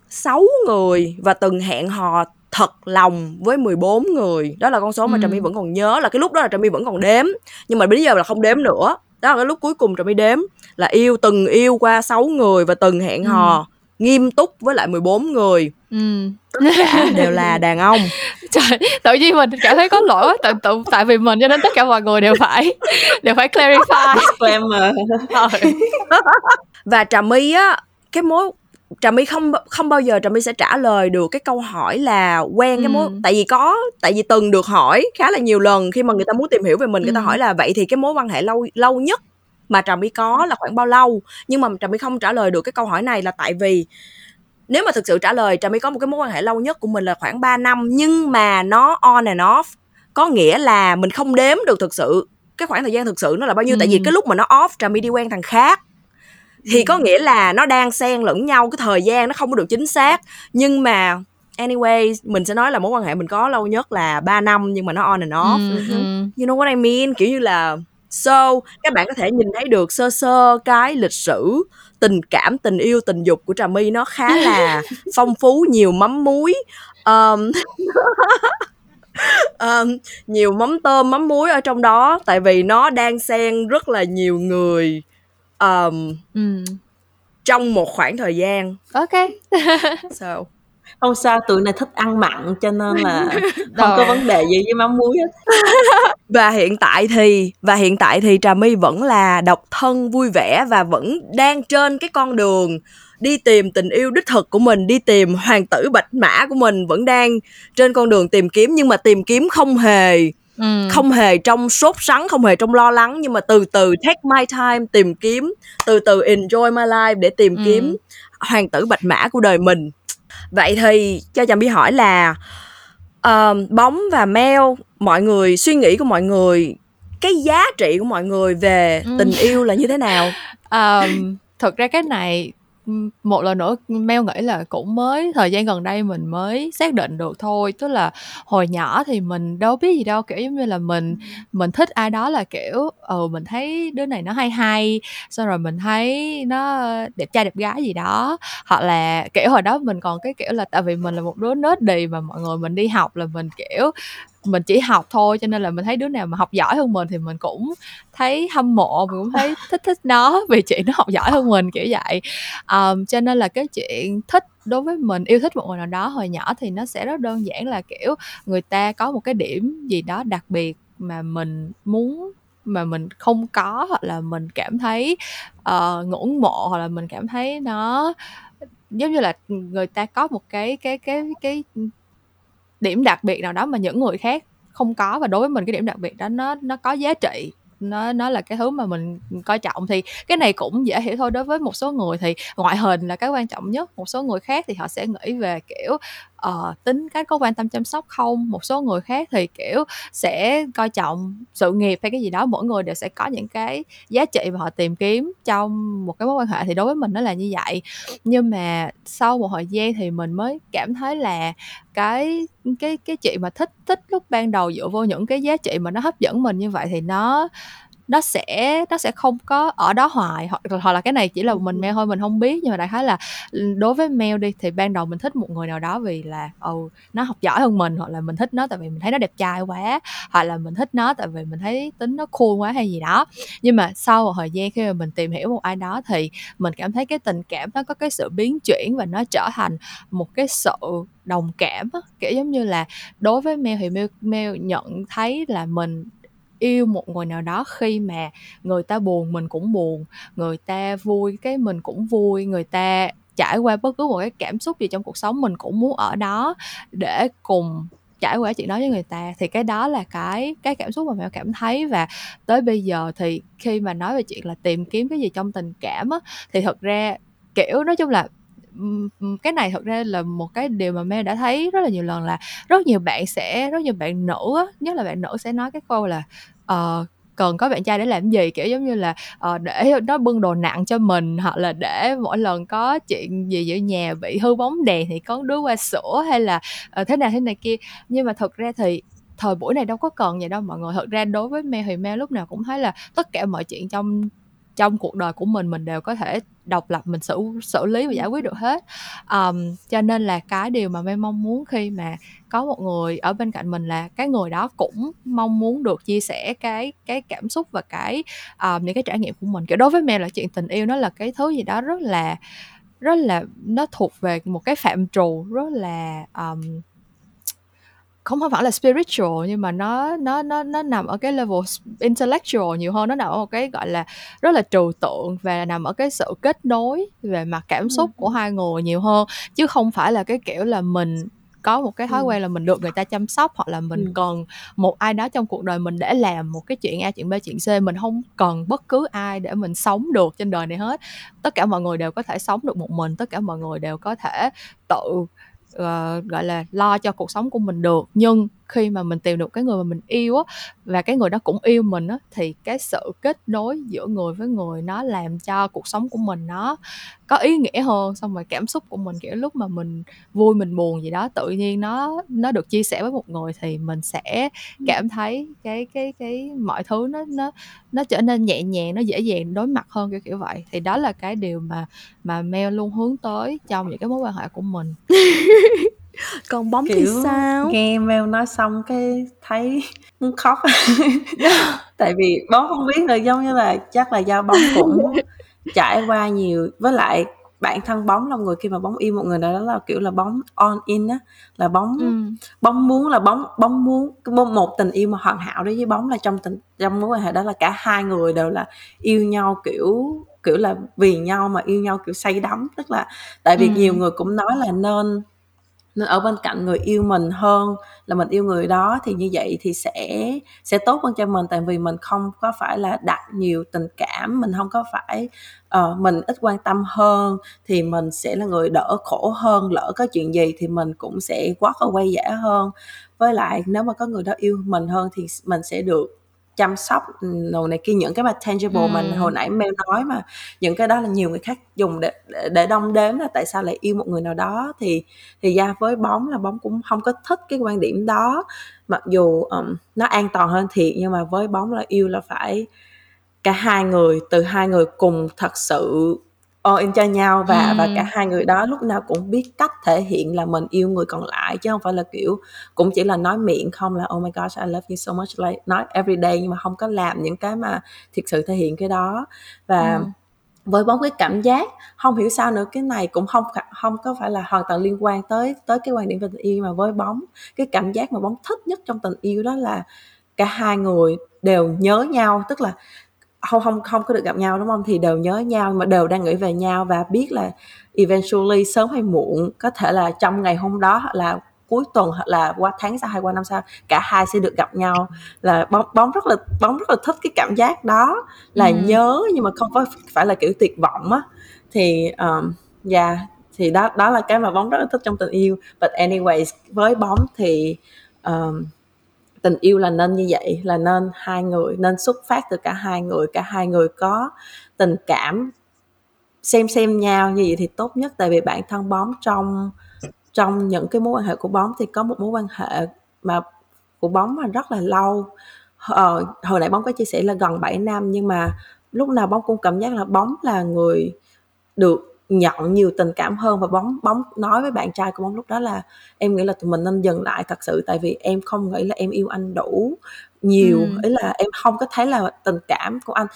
6 người và từng hẹn hò thật lòng với 14 người. Đó là con số mà Trà My vẫn còn nhớ, là cái lúc đó là Trà My vẫn còn đếm, nhưng mà bây giờ là không đếm nữa. Đó là cái lúc cuối cùng Trà My đếm là từng yêu qua 6 người và từng hẹn hò nghiêm túc với lại 14 người. Tất cả đều là đàn ông. Trời, tự nhiên mình cảm thấy có lỗi quá, tại vì mình cho nên tất cả mọi người đều phải clarify. Và Trà My á, cái mối Trà My không bao giờ Trà My sẽ trả lời được cái câu hỏi là quen cái mối, tại vì từng được hỏi khá là nhiều lần khi mà người ta muốn tìm hiểu về mình, người ta hỏi là vậy thì cái mối quan hệ lâu nhất mà Trà My có là khoảng bao lâu, nhưng mà Trà My không trả lời được cái câu hỏi này, là tại vì nếu mà thực sự trả lời, Trà My có một cái mối quan hệ lâu nhất của mình là khoảng 3 năm, nhưng mà nó on and off, có nghĩa là mình không đếm được thực sự cái khoảng thời gian thực sự nó là bao nhiêu, tại vì cái lúc mà nó off Trà My đi quen thằng khác, thì có nghĩa là nó đang xen lẫn nhau, cái thời gian nó không có được chính xác. Nhưng mà anyway, mình sẽ nói là mối quan hệ mình có lâu nhất là 3 năm, nhưng mà nó on and off. You know what I mean? Kiểu như là so, các bạn có thể nhìn thấy được sơ cái lịch sử tình cảm, tình yêu, tình dục của Trà My nó khá là phong phú, nhiều mắm muối, nhiều mắm tôm, mắm muối ở trong đó, tại vì nó đang xen rất là nhiều người trong một khoảng thời gian. Ok. So. Không sao, tụi này thích ăn mặn cho nên là không có vấn đề gì với mắm muối hết. Và hiện tại thì Trà My vẫn là độc thân vui vẻ và vẫn đang trên cái con đường đi tìm tình yêu đích thực của mình, đi tìm hoàng tử bạch mã của mình, vẫn đang trên con đường tìm kiếm, nhưng mà tìm kiếm không hề trong sốt sắng, không hề trong lo lắng, nhưng mà từ từ take my time tìm kiếm, từ từ enjoy my life để tìm kiếm hoàng tử bạch mã của đời mình. Vậy thì cho Trà My hỏi là Bóng và Meo, mọi người, suy nghĩ của mọi người, cái giá trị của mọi người về tình yêu là như thế nào? Thực ra cái này một lần nữa Meo nghĩ là cũng mới thời gian gần đây mình mới xác định được thôi. Tức là hồi nhỏ thì mình đâu biết gì đâu, kiểu giống như là mình thích ai đó là kiểu mình thấy đứa này nó hay, xong rồi mình thấy nó đẹp trai đẹp gái gì đó, hoặc là kiểu hồi đó mình còn cái kiểu là tại vì mình là một đứa nết đì mà mọi người, mình đi học là mình kiểu mình chỉ học thôi, cho nên là mình thấy đứa nào mà học giỏi hơn mình thì mình cũng thấy hâm mộ, mình cũng thấy thích nó vì chị nó học giỏi hơn mình kiểu vậy. Cho nên là cái chuyện thích đối với mình, yêu thích một người nào đó hồi nhỏ thì nó sẽ rất đơn giản là kiểu người ta có một cái điểm gì đó đặc biệt mà mình muốn mà mình không có, hoặc là mình cảm thấy ngưỡng mộ, hoặc là mình cảm thấy nó giống như là người ta có một cái điểm đặc biệt nào đó mà những người khác không có, và đối với mình cái điểm đặc biệt đó nó có giá trị, nó là cái thứ mà mình coi trọng. Thì cái này cũng dễ hiểu thôi, đối với một số người thì ngoại hình là cái quan trọng nhất, một số người khác thì họ sẽ nghĩ về kiểu tính cách, có quan tâm chăm sóc không, một số người khác thì kiểu sẽ coi trọng sự nghiệp hay cái gì đó. Mỗi người đều sẽ có những cái giá trị mà họ tìm kiếm trong một cái mối quan hệ, thì đối với mình nó là như vậy. Nhưng mà sau một thời gian thì mình mới cảm thấy là cái chuyện mà thích lúc ban đầu dựa vô những cái giá trị mà nó hấp dẫn mình như vậy thì nó sẽ không có ở đó hoài, hoặc là cái này chỉ là mình Meo thôi mình không biết, nhưng mà đại khái là đối với Meo đi thì ban đầu mình thích một người nào đó vì là nó học giỏi hơn mình, hoặc là mình thích nó tại vì mình thấy nó đẹp trai quá, hoặc là mình thích nó tại vì mình thấy tính nó cool quá hay gì đó. Nhưng mà sau một thời gian khi mà mình tìm hiểu một ai đó thì mình cảm thấy cái tình cảm nó có cái sự biến chuyển và nó trở thành một cái sự đồng cảm, kiểu giống như là đối với Meo thì Meo nhận thấy là mình yêu một người nào đó khi mà người ta buồn mình cũng buồn, người ta vui cái mình cũng vui, người ta trải qua bất cứ một cái cảm xúc gì trong cuộc sống mình cũng muốn ở đó để cùng trải qua chuyện đó với người ta. Thì cái đó là cái cảm xúc mà Meo cảm thấy. Và tới bây giờ thì khi mà nói về chuyện là tìm kiếm cái gì trong tình cảm á, thì thật ra kiểu nói chung là cái này thật ra là một cái điều mà Meo đã thấy rất là nhiều lần, là rất nhiều bạn nữ á, nhất là bạn nữ sẽ nói cái câu là cần có bạn trai để làm gì, kiểu giống như là để nó bưng đồ nặng cho mình, hoặc là để mỗi lần có chuyện gì giữa nhà bị hư bóng đèn thì có đứa qua sửa, hay là thế này kia. Nhưng mà thật ra thì thời buổi này đâu có cần vậy đâu mọi người. Thật ra đối với Meo thì Meo lúc nào cũng thấy là tất cả mọi chuyện trong cuộc đời của mình đều có thể độc lập, mình xử lý và giải quyết được hết. Cho nên là cái điều mà Meo mong muốn khi mà có một người ở bên cạnh mình là cái người đó cũng mong muốn được chia sẻ cái cảm xúc và những cái trải nghiệm của mình. Kiểu đối với Meo là chuyện tình yêu nó là cái thứ gì đó rất là nó thuộc về một cái phạm trù rất là không phải là spiritual, nhưng mà nó nằm ở cái level intellectual nhiều hơn, nó nằm ở một cái gọi là rất là trừu tượng và nằm ở cái sự kết nối về mặt cảm xúc của hai người nhiều hơn, chứ không phải là cái kiểu là mình có một cái thói quen là mình được người ta chăm sóc, hoặc là mình cần một ai đó trong cuộc đời mình để làm một cái chuyện A, chuyện B, chuyện C. Mình không cần bất cứ ai để mình sống được trên đời này hết. Tất cả mọi người đều có thể sống được một mình, tất cả mọi người đều có thể tự gọi là lo cho cuộc sống của mình được. Nhưng khi mà mình tìm được cái người mà mình yêu á, và cái người đó cũng yêu mình á, thì cái sự kết nối giữa người với người nó làm cho cuộc sống của mình nó có ý nghĩa hơn. Xong rồi cảm xúc của mình kiểu lúc mà mình vui mình buồn gì đó tự nhiên nó được chia sẻ với một người, thì mình sẽ cảm thấy cái mọi thứ nó trở nên nhẹ nhàng, nó dễ dàng đối mặt hơn, kiểu vậy. Thì đó là cái điều mà Meo luôn hướng tới trong những cái mối quan hệ của mình. Còn Bóng kiểu thì sao? Nghe Meo nói xong cái thấy muốn khóc. Tại vì Bóng không biết là giống như là chắc là do Bóng cũng trải qua nhiều, với lại bản thân Bóng là người khi mà Bóng yêu một người nào đó là kiểu là Bóng on in á, là Bóng Bóng muốn là Bóng muốn một tình yêu mà hoàn hảo đối với Bóng là trong mối quan hệ đó là cả hai người đều là yêu nhau kiểu là vì nhau mà yêu nhau kiểu say đắm, tức là tại vì nhiều người cũng nói là nên ở bên cạnh người yêu mình hơn là mình yêu người đó, thì như vậy thì sẽ tốt hơn cho mình, tại vì mình không có phải là đặt nhiều tình cảm, mình không có phải mình ít quan tâm hơn thì mình sẽ là người đỡ khổ hơn, lỡ có chuyện gì thì mình cũng sẽ walk away dễ hơn. Với lại nếu mà có người đó yêu mình hơn thì mình sẽ được chăm sóc đồ này kia, những cái mà tangible mình hồi nãy Mel nói, mà những cái đó là nhiều người khác dùng để đong đếm là tại sao lại yêu một người nào đó, thì ra với Bóng là Bóng cũng không có thích cái quan điểm đó, mặc dù nó an toàn hơn thiệt, nhưng mà với Bóng là yêu là phải cả hai người, từ hai người cùng thật sự all in cho nhau, và cả hai người đó lúc nào cũng biết cách thể hiện là mình yêu người còn lại, chứ không phải là kiểu cũng chỉ là nói miệng không là oh my gosh I love you so much, like nói every day, nhưng mà không có làm những cái mà thực sự thể hiện cái đó. Và với Bóng cái cảm giác không hiểu sao nữa, cái này cũng không có phải là hoàn toàn liên quan tới cái quan điểm về tình yêu, mà với Bóng cái cảm giác mà Bóng thích nhất trong tình yêu đó là cả hai người đều nhớ nhau, tức là không có được gặp nhau đúng không, thì đều nhớ nhau mà đều đang nghĩ về nhau, và biết là eventually sớm hay muộn, có thể là trong ngày hôm đó hoặc là cuối tuần hoặc là qua tháng sau hay qua năm sau cả hai sẽ được gặp nhau. Là Bóng rất là thích cái cảm giác đó, là nhớ nhưng mà không phải là kiểu tuyệt vọng á, thì thì đó là cái mà Bóng rất là thích trong tình yêu. But anyways, với Bóng thì tình yêu là nên như vậy, là nên hai người, nên xuất phát từ cả hai người có tình cảm xem nhau, như vậy thì tốt nhất. Tại vì bản thân Bóng trong những cái mối quan hệ của Bóng thì có một mối quan hệ mà của Bóng mà rất là lâu, hồi nãy Bóng có chia sẻ là gần 7 năm, nhưng mà lúc nào Bóng cũng cảm giác là Bóng là người được nhận nhiều tình cảm hơn. Và Bóng nói với bạn trai của Bóng lúc đó là em nghĩ là tụi mình nên dừng lại thật sự, tại vì em không nghĩ là em yêu anh đủ nhiều, ý là em không có thấy là tình cảm của anh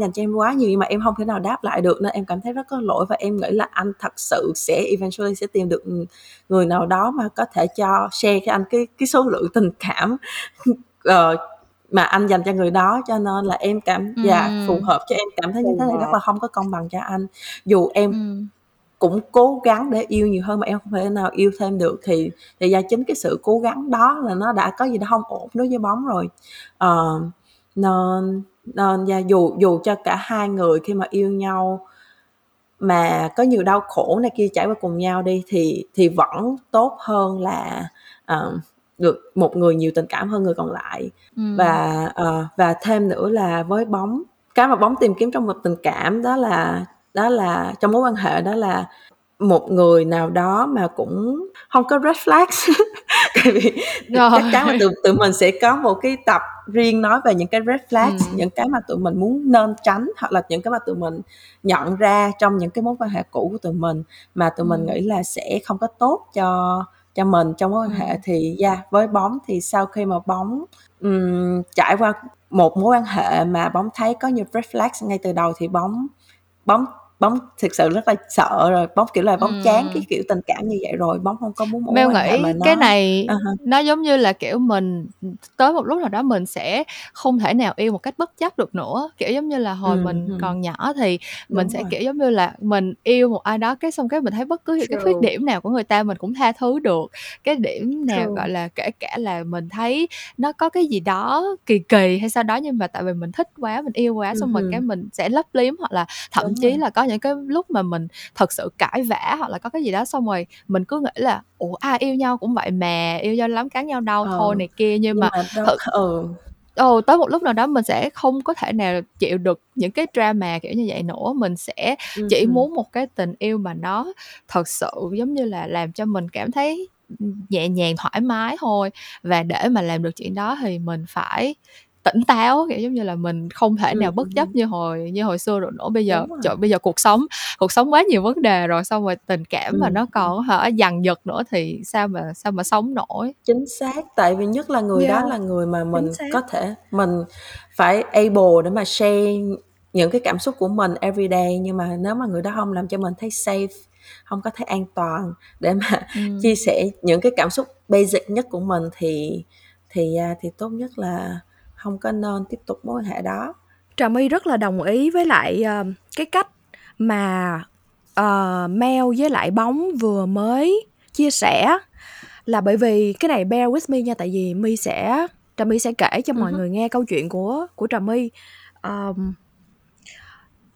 dành cho em quá nhiều, nhưng mà em không thể nào đáp lại được nên em cảm thấy rất có lỗi, và em nghĩ là anh thật sự sẽ eventually sẽ tìm được người nào đó mà có thể cho share cho anh cái số lượng tình cảm mà anh dành cho người đó, cho nên là em cảm phù hợp cho em cảm thấy như thế này rất là không có công bằng cho anh, dù em cũng cố gắng để yêu nhiều hơn mà em không thể nào yêu thêm được, thì do chính cái sự cố gắng đó là nó đã có gì đó không ổn đối với Bóng rồi. Nên dù cho cả hai người khi mà yêu nhau mà có nhiều đau khổ này kia trải qua cùng nhau đi, thì vẫn tốt hơn là được một người nhiều tình cảm hơn người còn lại. Và thêm nữa là với Bóng, cái mà Bóng tìm kiếm trong một tình cảm đó là trong mối quan hệ, đó là một người nào đó mà cũng không có red flags. Tại vì chắc chắn là tụi mình sẽ có một cái tập riêng nói về những cái red flags, những cái mà tụi mình muốn nên tránh, hoặc là những cái mà tụi mình nhận ra trong những cái mối quan hệ cũ của tụi mình mà tụi mình nghĩ là sẽ không có tốt cho mình trong mối quan hệ. Thì với Bóng thì sau khi mà Bóng trải qua một mối quan hệ mà Bóng thấy có nhiều red flags ngay từ đầu, thì Bóng thực sự rất là sợ rồi, Bóng kiểu là Bóng chán cái kiểu tình cảm như vậy rồi, Bóng không có muốn mối quan hệ mà nó... cái này nó giống như là kiểu mình tới một lúc nào đó mình sẽ không thể nào yêu một cách bất chấp được nữa, kiểu giống như là hồi mình còn nhỏ thì mình đúng sẽ rồi. Kiểu giống như là mình yêu một ai đó cái xong cái mình thấy bất cứ cái khuyết điểm nào của người ta mình cũng tha thứ được, cái điểm nào gọi là kể cả là mình thấy nó có cái gì đó kỳ kỳ hay sao đó, nhưng mà tại vì mình thích quá, mình yêu quá, xong rồi cái mình sẽ lấp liếm, hoặc là thậm đúng chí rồi. Là có những cái lúc mà mình thật sự cãi vã hoặc là có cái gì đó, xong rồi mình cứ nghĩ là ủa ai yêu nhau cũng vậy mà, yêu nhau lắm cắn nhau đâu thôi này kia, nhưng mà tới một lúc nào đó mình sẽ không có thể nào chịu được những cái drama kiểu như vậy nữa, mình sẽ chỉ muốn một cái tình yêu mà nó thật sự giống như là làm cho mình cảm thấy nhẹ nhàng thoải mái thôi. Và để mà làm được chuyện đó thì mình phải tỉnh táo, kiểu giống như là mình không thể nào bất chấp như hồi xưa rồi nữa. Bây giờ bây giờ cuộc sống quá nhiều vấn đề rồi, xong rồi tình cảm mà nó còn dằn vặt nữa thì sao mà sống nổi. Chính xác, tại vì nhất là người đó là người mà mình có thể mình phải able để mà share những cái cảm xúc của mình everyday, nhưng mà nếu mà người đó không làm cho mình thấy safe, không có thấy an toàn để mà chia sẻ những cái cảm xúc basic nhất của mình thì tốt nhất là không có nên tiếp tục mối quan hệ đó. Trà My rất là đồng ý với lại cái cách mà Meo với lại Bóng vừa mới chia sẻ, là bởi vì cái này bear with me nha, tại vì Trà My sẽ kể cho mọi người nghe câu chuyện của Trà My.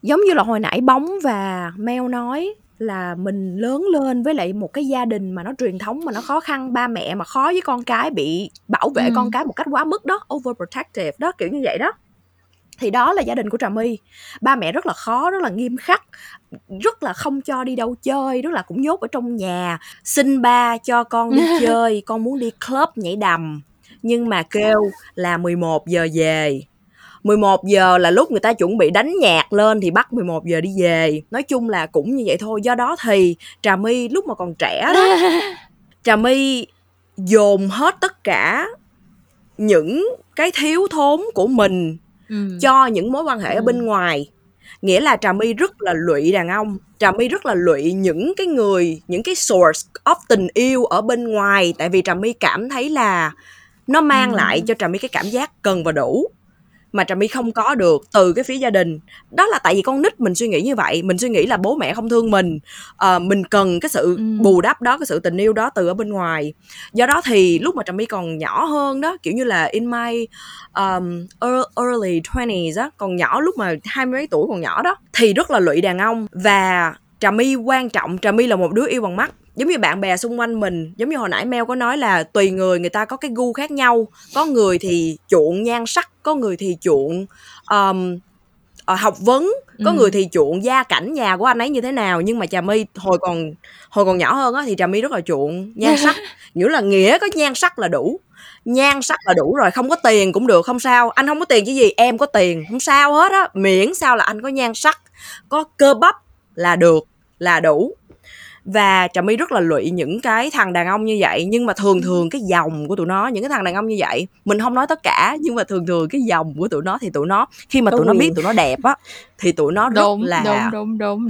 Giống như là hồi nãy Bóng và Meo nói là mình lớn lên với lại một cái gia đình mà nó truyền thống, mà nó khó khăn, ba mẹ mà khó với con cái, bị bảo vệ con cái một cách quá mức đó, overprotective đó, kiểu như vậy đó. Thì đó là gia đình của Trà My. Ba mẹ rất là khó, rất là nghiêm khắc, rất là không cho đi đâu chơi, rất là cũng nhốt ở trong nhà. Xin ba cho con đi chơi, con muốn đi club nhảy đầm, nhưng mà kêu là 11 giờ về. 11 giờ là lúc người ta chuẩn bị đánh nhạc lên thì bắt 11 giờ đi về. Nói chung là cũng như vậy thôi. Do đó thì Trà My lúc mà còn trẻ đó, Trà My dồn hết tất cả những cái thiếu thốn của mình cho những mối quan hệ ở bên ngoài. Nghĩa là Trà My rất là lụy đàn ông, Trà My rất là lụy những cái người, những cái source of tình yêu ở bên ngoài. Tại vì Trà My cảm thấy là nó mang lại cho Trà My cái cảm giác cần và đủ mà Trà My không có được từ cái phía gia đình. Đó là tại vì con nít mình suy nghĩ như vậy. Mình suy nghĩ là bố mẹ không thương mình, mình cần cái sự bù đắp đó, cái sự tình yêu đó từ ở bên ngoài. Do đó thì lúc mà Trà My còn nhỏ hơn đó, kiểu như là in my early 20s đó, còn nhỏ lúc mà 20 mấy tuổi, còn nhỏ đó, thì rất là lụy đàn ông. Và Trà My quan trọng, Trà My là một đứa yêu bằng mắt. Giống như bạn bè xung quanh mình, giống như hồi nãy Meo có nói là tùy người, người ta có cái gu khác nhau. Có người thì chuộng nhan sắc, có người thì chuộng học vấn, có người thì chuộng gia cảnh nhà của anh ấy như thế nào. Nhưng mà Trà My hồi còn nhỏ hơn á, thì Trà My rất là chuộng nhan sắc. Nghĩa là có nhan sắc là đủ. Nhan sắc là đủ rồi, không có tiền cũng được, không sao. Anh không có tiền chứ gì, em có tiền, không sao hết á. Miễn sao là anh có nhan sắc, có cơ bắp là được, là đủ. Và Trà My rất là lụy những cái thằng đàn ông như vậy. Nhưng mà thường cái dòng của tụi nó, những cái thằng đàn ông như vậy, mình không nói tất cả, nhưng mà thường cái dòng của tụi nó thì tụi nó, khi mà tụi nó biết tụi nó đẹp á, thì tụi nó rất là đúng.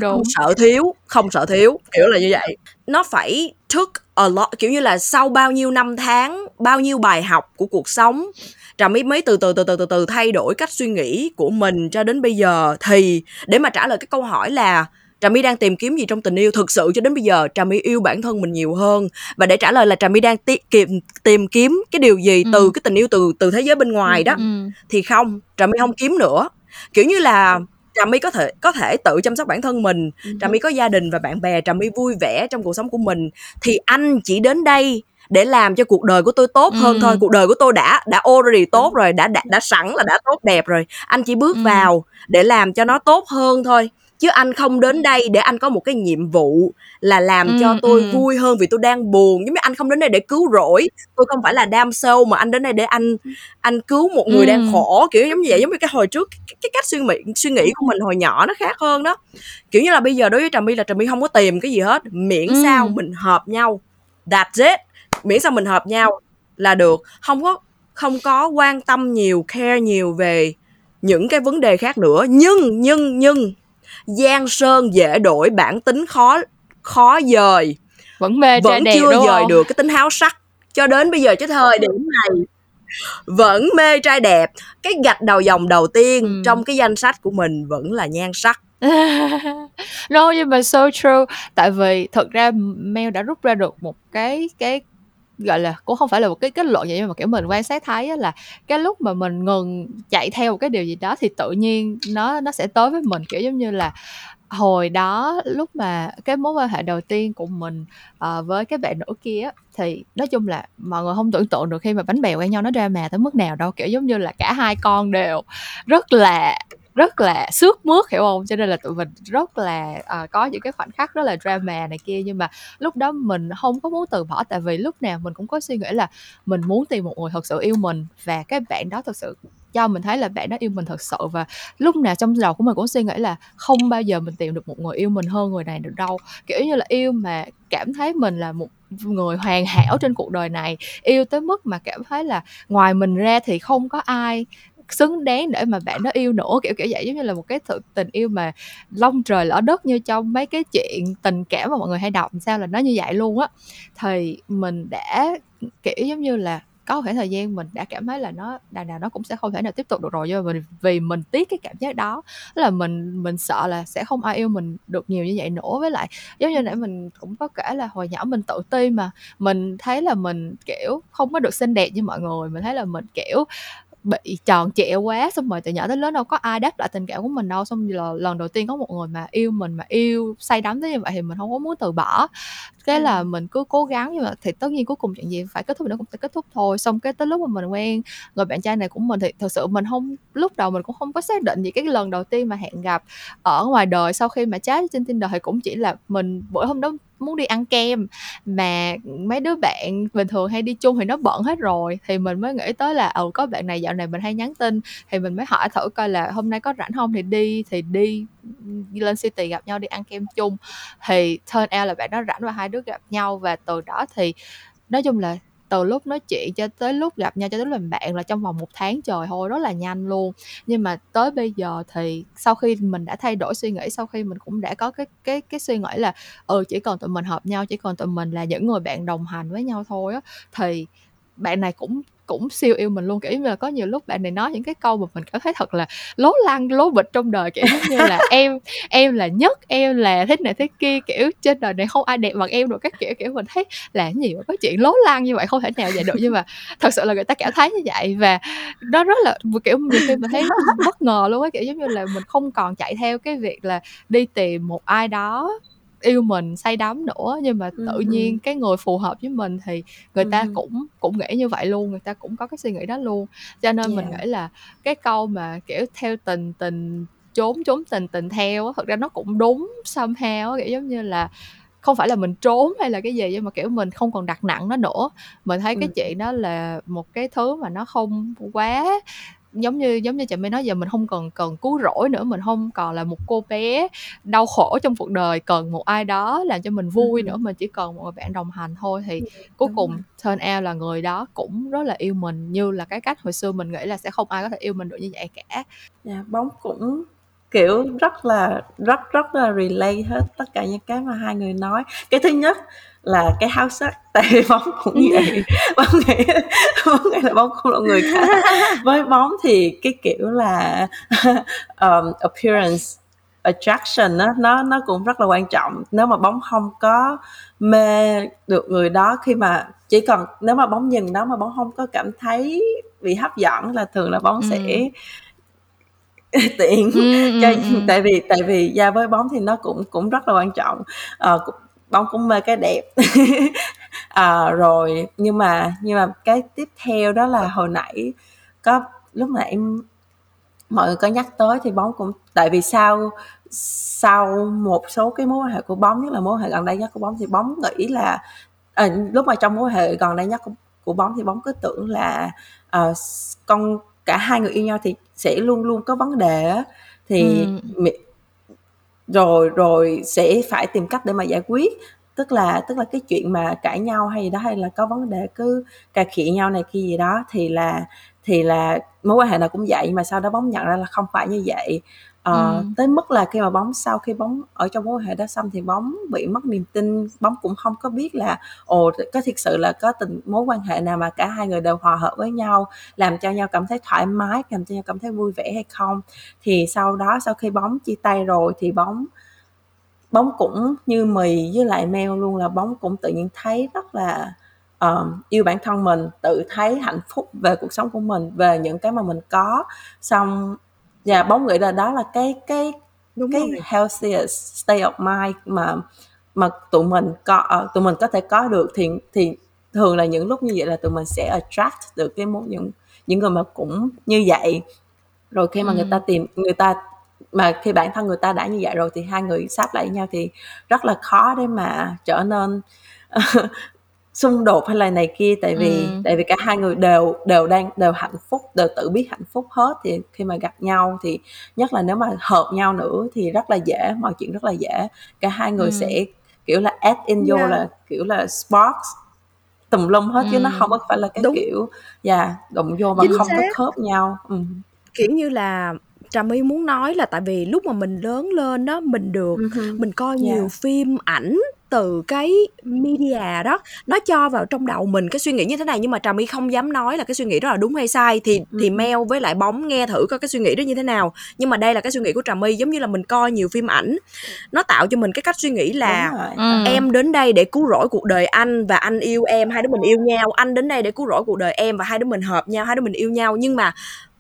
Không sợ thiếu, kiểu là như vậy. Nó phải took a lot, kiểu như là sau bao nhiêu năm tháng, bao nhiêu bài học của cuộc sống, Trà My mới từ từ thay đổi cách suy nghĩ của mình cho đến bây giờ. Thì để mà trả lời cái câu hỏi là Trà My đang tìm kiếm gì trong tình yêu, thực sự cho đến bây giờ Trà My yêu bản thân mình nhiều hơn. Và để trả lời là Trà My đang tìm kiếm cái điều gì từ cái tình yêu từ thế giới bên ngoài đó, thì không, Trà My không kiếm nữa. Kiểu như là Trà My có thể tự chăm sóc bản thân mình, Trà My có gia đình và bạn bè, Trà My vui vẻ trong cuộc sống của mình, thì anh chỉ đến đây để làm cho cuộc đời của tôi tốt hơn thôi. Cuộc đời của tôi đã already tốt rồi, đã sẵn là đã tốt đẹp rồi. Anh chỉ bước vào để làm cho nó tốt hơn thôi. Chứ anh không đến đây để anh có một cái nhiệm vụ là làm cho tôi vui hơn vì tôi đang buồn. Nhưng mà anh không đến đây để cứu rỗi, tôi không phải là damn soul, mà anh đến đây để anh cứu một người đang khổ, kiểu giống như vậy. Giống như cái hồi trước, cái cách suy nghĩ của mình hồi nhỏ nó khác hơn đó. Kiểu như là bây giờ đối với Trà My là Trà My không có tìm cái gì hết, miễn sao mình hợp nhau, that's it, miễn sao mình hợp nhau là được. Không có quan tâm nhiều, care nhiều về những cái vấn đề khác nữa. Nhưng giang sơn dễ đổi, bản tính khó dời, vẫn chưa dời được cái tính háo sắc. Cho đến bây giờ, chứ thời điểm này vẫn mê trai đẹp. Cái gạch đầu dòng đầu tiên trong cái danh sách của mình vẫn là nhan sắc. No, nhưng mà so true. Tại vì thật ra Meo đã rút ra được một cái gọi là, cũng không phải là một cái kết luận vậy, nhưng mà kiểu mình quan sát thấy là cái lúc mà mình ngừng chạy theo một cái điều gì đó thì tự nhiên nó sẽ tới với mình. Kiểu giống như là hồi đó lúc mà cái mối quan hệ đầu tiên của mình với cái bạn nữ kia, thì nói chung là mọi người không tưởng tượng được khi mà bánh bèo quen nhau nó drama tới mức nào đâu. Kiểu giống như là cả hai con đều rất là sướt mướt, hiểu không? Cho nên là tụi mình rất là có những cái khoảnh khắc rất là drama này kia. Nhưng mà lúc đó mình không có muốn từ bỏ, tại vì lúc nào mình cũng có suy nghĩ là mình muốn tìm một người thật sự yêu mình, và cái bạn đó thật sự cho mình thấy là bạn đó yêu mình thật sự. Và lúc nào trong đầu của mình cũng suy nghĩ là không bao giờ mình tìm được một người yêu mình hơn người này được đâu. Kiểu như là yêu mà cảm thấy mình là một người hoàn hảo trên cuộc đời này, yêu tới mức mà cảm thấy là ngoài mình ra thì không có ai xứng đáng để mà bạn nó yêu nữa, kiểu kiểu vậy. Giống như là một cái tình yêu mà long trời lỡ đất như trong mấy cái chuyện tình cảm mà mọi người hay đọc, sao là nó như vậy luôn á. Thì mình đã kiểu giống như là có khoảng thời gian mình đã cảm thấy là nó đằng nào nó cũng sẽ không thể nào tiếp tục được rồi, nhưng mà vì mình tiếc cái cảm giác đó. Tức là mình sợ là sẽ không ai yêu mình được nhiều như vậy nữa. Với lại giống như nãy mình cũng có kể là hồi nhỏ mình tự ti mà, mình thấy là mình kiểu không có được xinh đẹp như mọi người, mình thấy là mình kiểu bị tròn trịa quá, xong rồi từ nhỏ tới lớn đâu có ai đáp lại tình cảm của mình đâu. Xong rồi lần đầu tiên có một người mà yêu mình, mà yêu say đắm tới như vậy thì mình không có muốn từ bỏ. Cái là mình cứ cố gắng, nhưng mà thì tất nhiên cuối cùng chuyện gì phải kết thúc nó cũng sẽ kết thúc thôi. Xong cái tới lúc mà mình quen người bạn trai này của mình thì thật sự mình không, lúc đầu mình cũng không có xác định gì. Cái lần đầu tiên mà hẹn gặp ở ngoài đời sau khi mà chat trên Tinder thì cũng chỉ là mình bữa hôm đó muốn đi ăn kem, mà mấy đứa bạn bình thường hay đi chung thì nó bận hết rồi, thì mình mới nghĩ tới là có bạn này dạo này mình hay nhắn tin, thì mình mới hỏi thử coi là hôm nay có rảnh không thì đi lên city gặp nhau đi ăn kem chung. Thì turn out là bạn nó rảnh và hai đứa gặp nhau, và từ đó thì nói chung là từ lúc nói chuyện cho tới lúc gặp nhau cho tới lúc làm bạn là trong vòng 1 tháng trời thôi, rất là nhanh luôn. Nhưng mà tới bây giờ thì sau khi mình đã thay đổi suy nghĩ, sau khi mình cũng đã có cái suy nghĩ là chỉ còn tụi mình hợp nhau, chỉ còn tụi mình là những người bạn đồng hành với nhau thôi á, thì bạn này cũng siêu yêu mình luôn. Kiểu như là có nhiều lúc bạn này nói những cái câu mà mình cảm thấy thật là lố lăng lố bịch trong đời, kiểu như là em là nhất, em là thế này thế kia, kiểu trên đời này không ai đẹp bằng em được các kiểu. Mình thấy là gì mà có chuyện lố lăng như vậy, không thể nào vậy được, nhưng mà thật sự là người ta cảm thấy như vậy. Và đó rất là kiểu nhiều khi mình thấy bất ngờ luôn á, kiểu giống như là mình không còn chạy theo cái việc là đi tìm một ai đó yêu mình say đắm nữa, nhưng mà tự nhiên cái người phù hợp với mình thì người ta cũng nghĩ như vậy luôn, người ta cũng có cái suy nghĩ đó luôn. Cho nên mình nghĩ là cái câu mà kiểu theo tình trốn tình theo, thật ra nó cũng đúng somehow, kiểu giống như là không phải là mình trốn hay là cái gì, nhưng mà kiểu mình không còn đặt nặng nó nữa. Mình thấy cái chuyện đó là một cái thứ mà nó không quá giống như Trà My nói, giờ mình không còn cần cứu rỗi nữa, mình không còn là một cô bé đau khổ trong cuộc đời cần một ai đó làm cho mình vui nữa, mình chỉ cần một người bạn đồng hành thôi. Thì cuối cùng turn out là người đó cũng rất là yêu mình, như là cái cách hồi xưa mình nghĩ là sẽ không ai có thể yêu mình được như vậy cả. Bóng cũng kiểu rất là relate hết tất cả những cái mà hai người nói. Cái thứ nhất là cái háo sắc, tại vì Bóng cũng vậy. Bóng nghĩ là Bóng không là người cả. Với Bóng thì cái kiểu là appearance, attraction đó, nó cũng rất là quan trọng. Nếu mà Bóng không có mê được người đó, khi mà chỉ còn nếu mà Bóng nhìn đó mà Bóng không có cảm thấy bị hấp dẫn là thường là Bóng sẽ tiện. Tại vì da với Bóng thì nó cũng rất là quan trọng. Bóng cũng mê cái đẹp. Rồi nhưng mà cái tiếp theo đó là lúc nãy mọi người có nhắc tới, thì Bóng cũng tại vì sau một số cái mối quan hệ của Bóng, nhất là mối quan hệ gần đây nhất của Bóng, thì Bóng nghĩ là lúc mà trong mối quan hệ gần đây nhất của Bóng thì Bóng cứ tưởng là cả hai người yêu nhau thì sẽ luôn luôn có vấn đề, thì rồi sẽ phải tìm cách để mà giải quyết, tức là cái chuyện mà cãi nhau hay gì đó, hay là có vấn đề cứ cà khịa nhau này kia gì đó, thì là mối quan hệ nào cũng vậy. Mà sau đó Bóng nhận ra là không phải như vậy. Tới mức là khi mà sau khi Bóng ở trong mối quan hệ đó xong thì Bóng bị mất niềm tin. Bóng cũng không có biết là có thực sự là có mối quan hệ nào mà cả hai người đều hòa hợp với nhau, làm cho nhau cảm thấy thoải mái, làm cho nhau cảm thấy vui vẻ hay không. Thì sau đó, sau khi Bóng chia tay rồi thì Bóng cũng như Mì với lại Meo luôn, là Bóng cũng tự nhiên thấy rất là yêu bản thân mình, tự thấy hạnh phúc về cuộc sống của mình, về những cái mà mình có. Xong và Bóng nghĩ là đó là cái healthiest state of mind mà tụi mình có thể có được. Thì thường là những lúc như vậy là tụi mình sẽ attract được những người mà cũng như vậy. Rồi khi mà khi bản thân người ta đã như vậy rồi thì hai người sáp lại nhau thì rất là khó để mà trở nên xung đột hay là này kia, tại vì cả hai người đều hạnh phúc, đều tự biết hạnh phúc hết. Thì khi mà gặp nhau thì nhất là nếu mà hợp nhau nữa thì rất là dễ, mọi chuyện rất là dễ. Cả hai người sẽ kiểu là add in vô, là kiểu là sparks tùm lum hết, chứ nó không phải là cái đúng. Kiểu đụng vô mà chính không xác. Có khớp nhau. Kiểu như là Trà My muốn nói là tại vì lúc mà mình lớn lên đó, mình được mình coi nhiều phim ảnh từ cái media đó, nó cho vào trong đầu mình cái suy nghĩ như thế này, nhưng mà Trà My không dám nói là cái suy nghĩ đó là đúng hay sai. Thì Meo với lại Bóng nghe thử coi cái suy nghĩ đó như thế nào. Nhưng mà đây là cái suy nghĩ của Trà My, giống như là mình coi nhiều phim ảnh, nó tạo cho mình cái cách suy nghĩ là em đến đây để cứu rỗi cuộc đời anh và anh yêu em, hai đứa mình yêu nhau. Anh đến đây để cứu rỗi cuộc đời em và hai đứa mình hợp nhau, hai đứa mình yêu nhau. Nhưng mà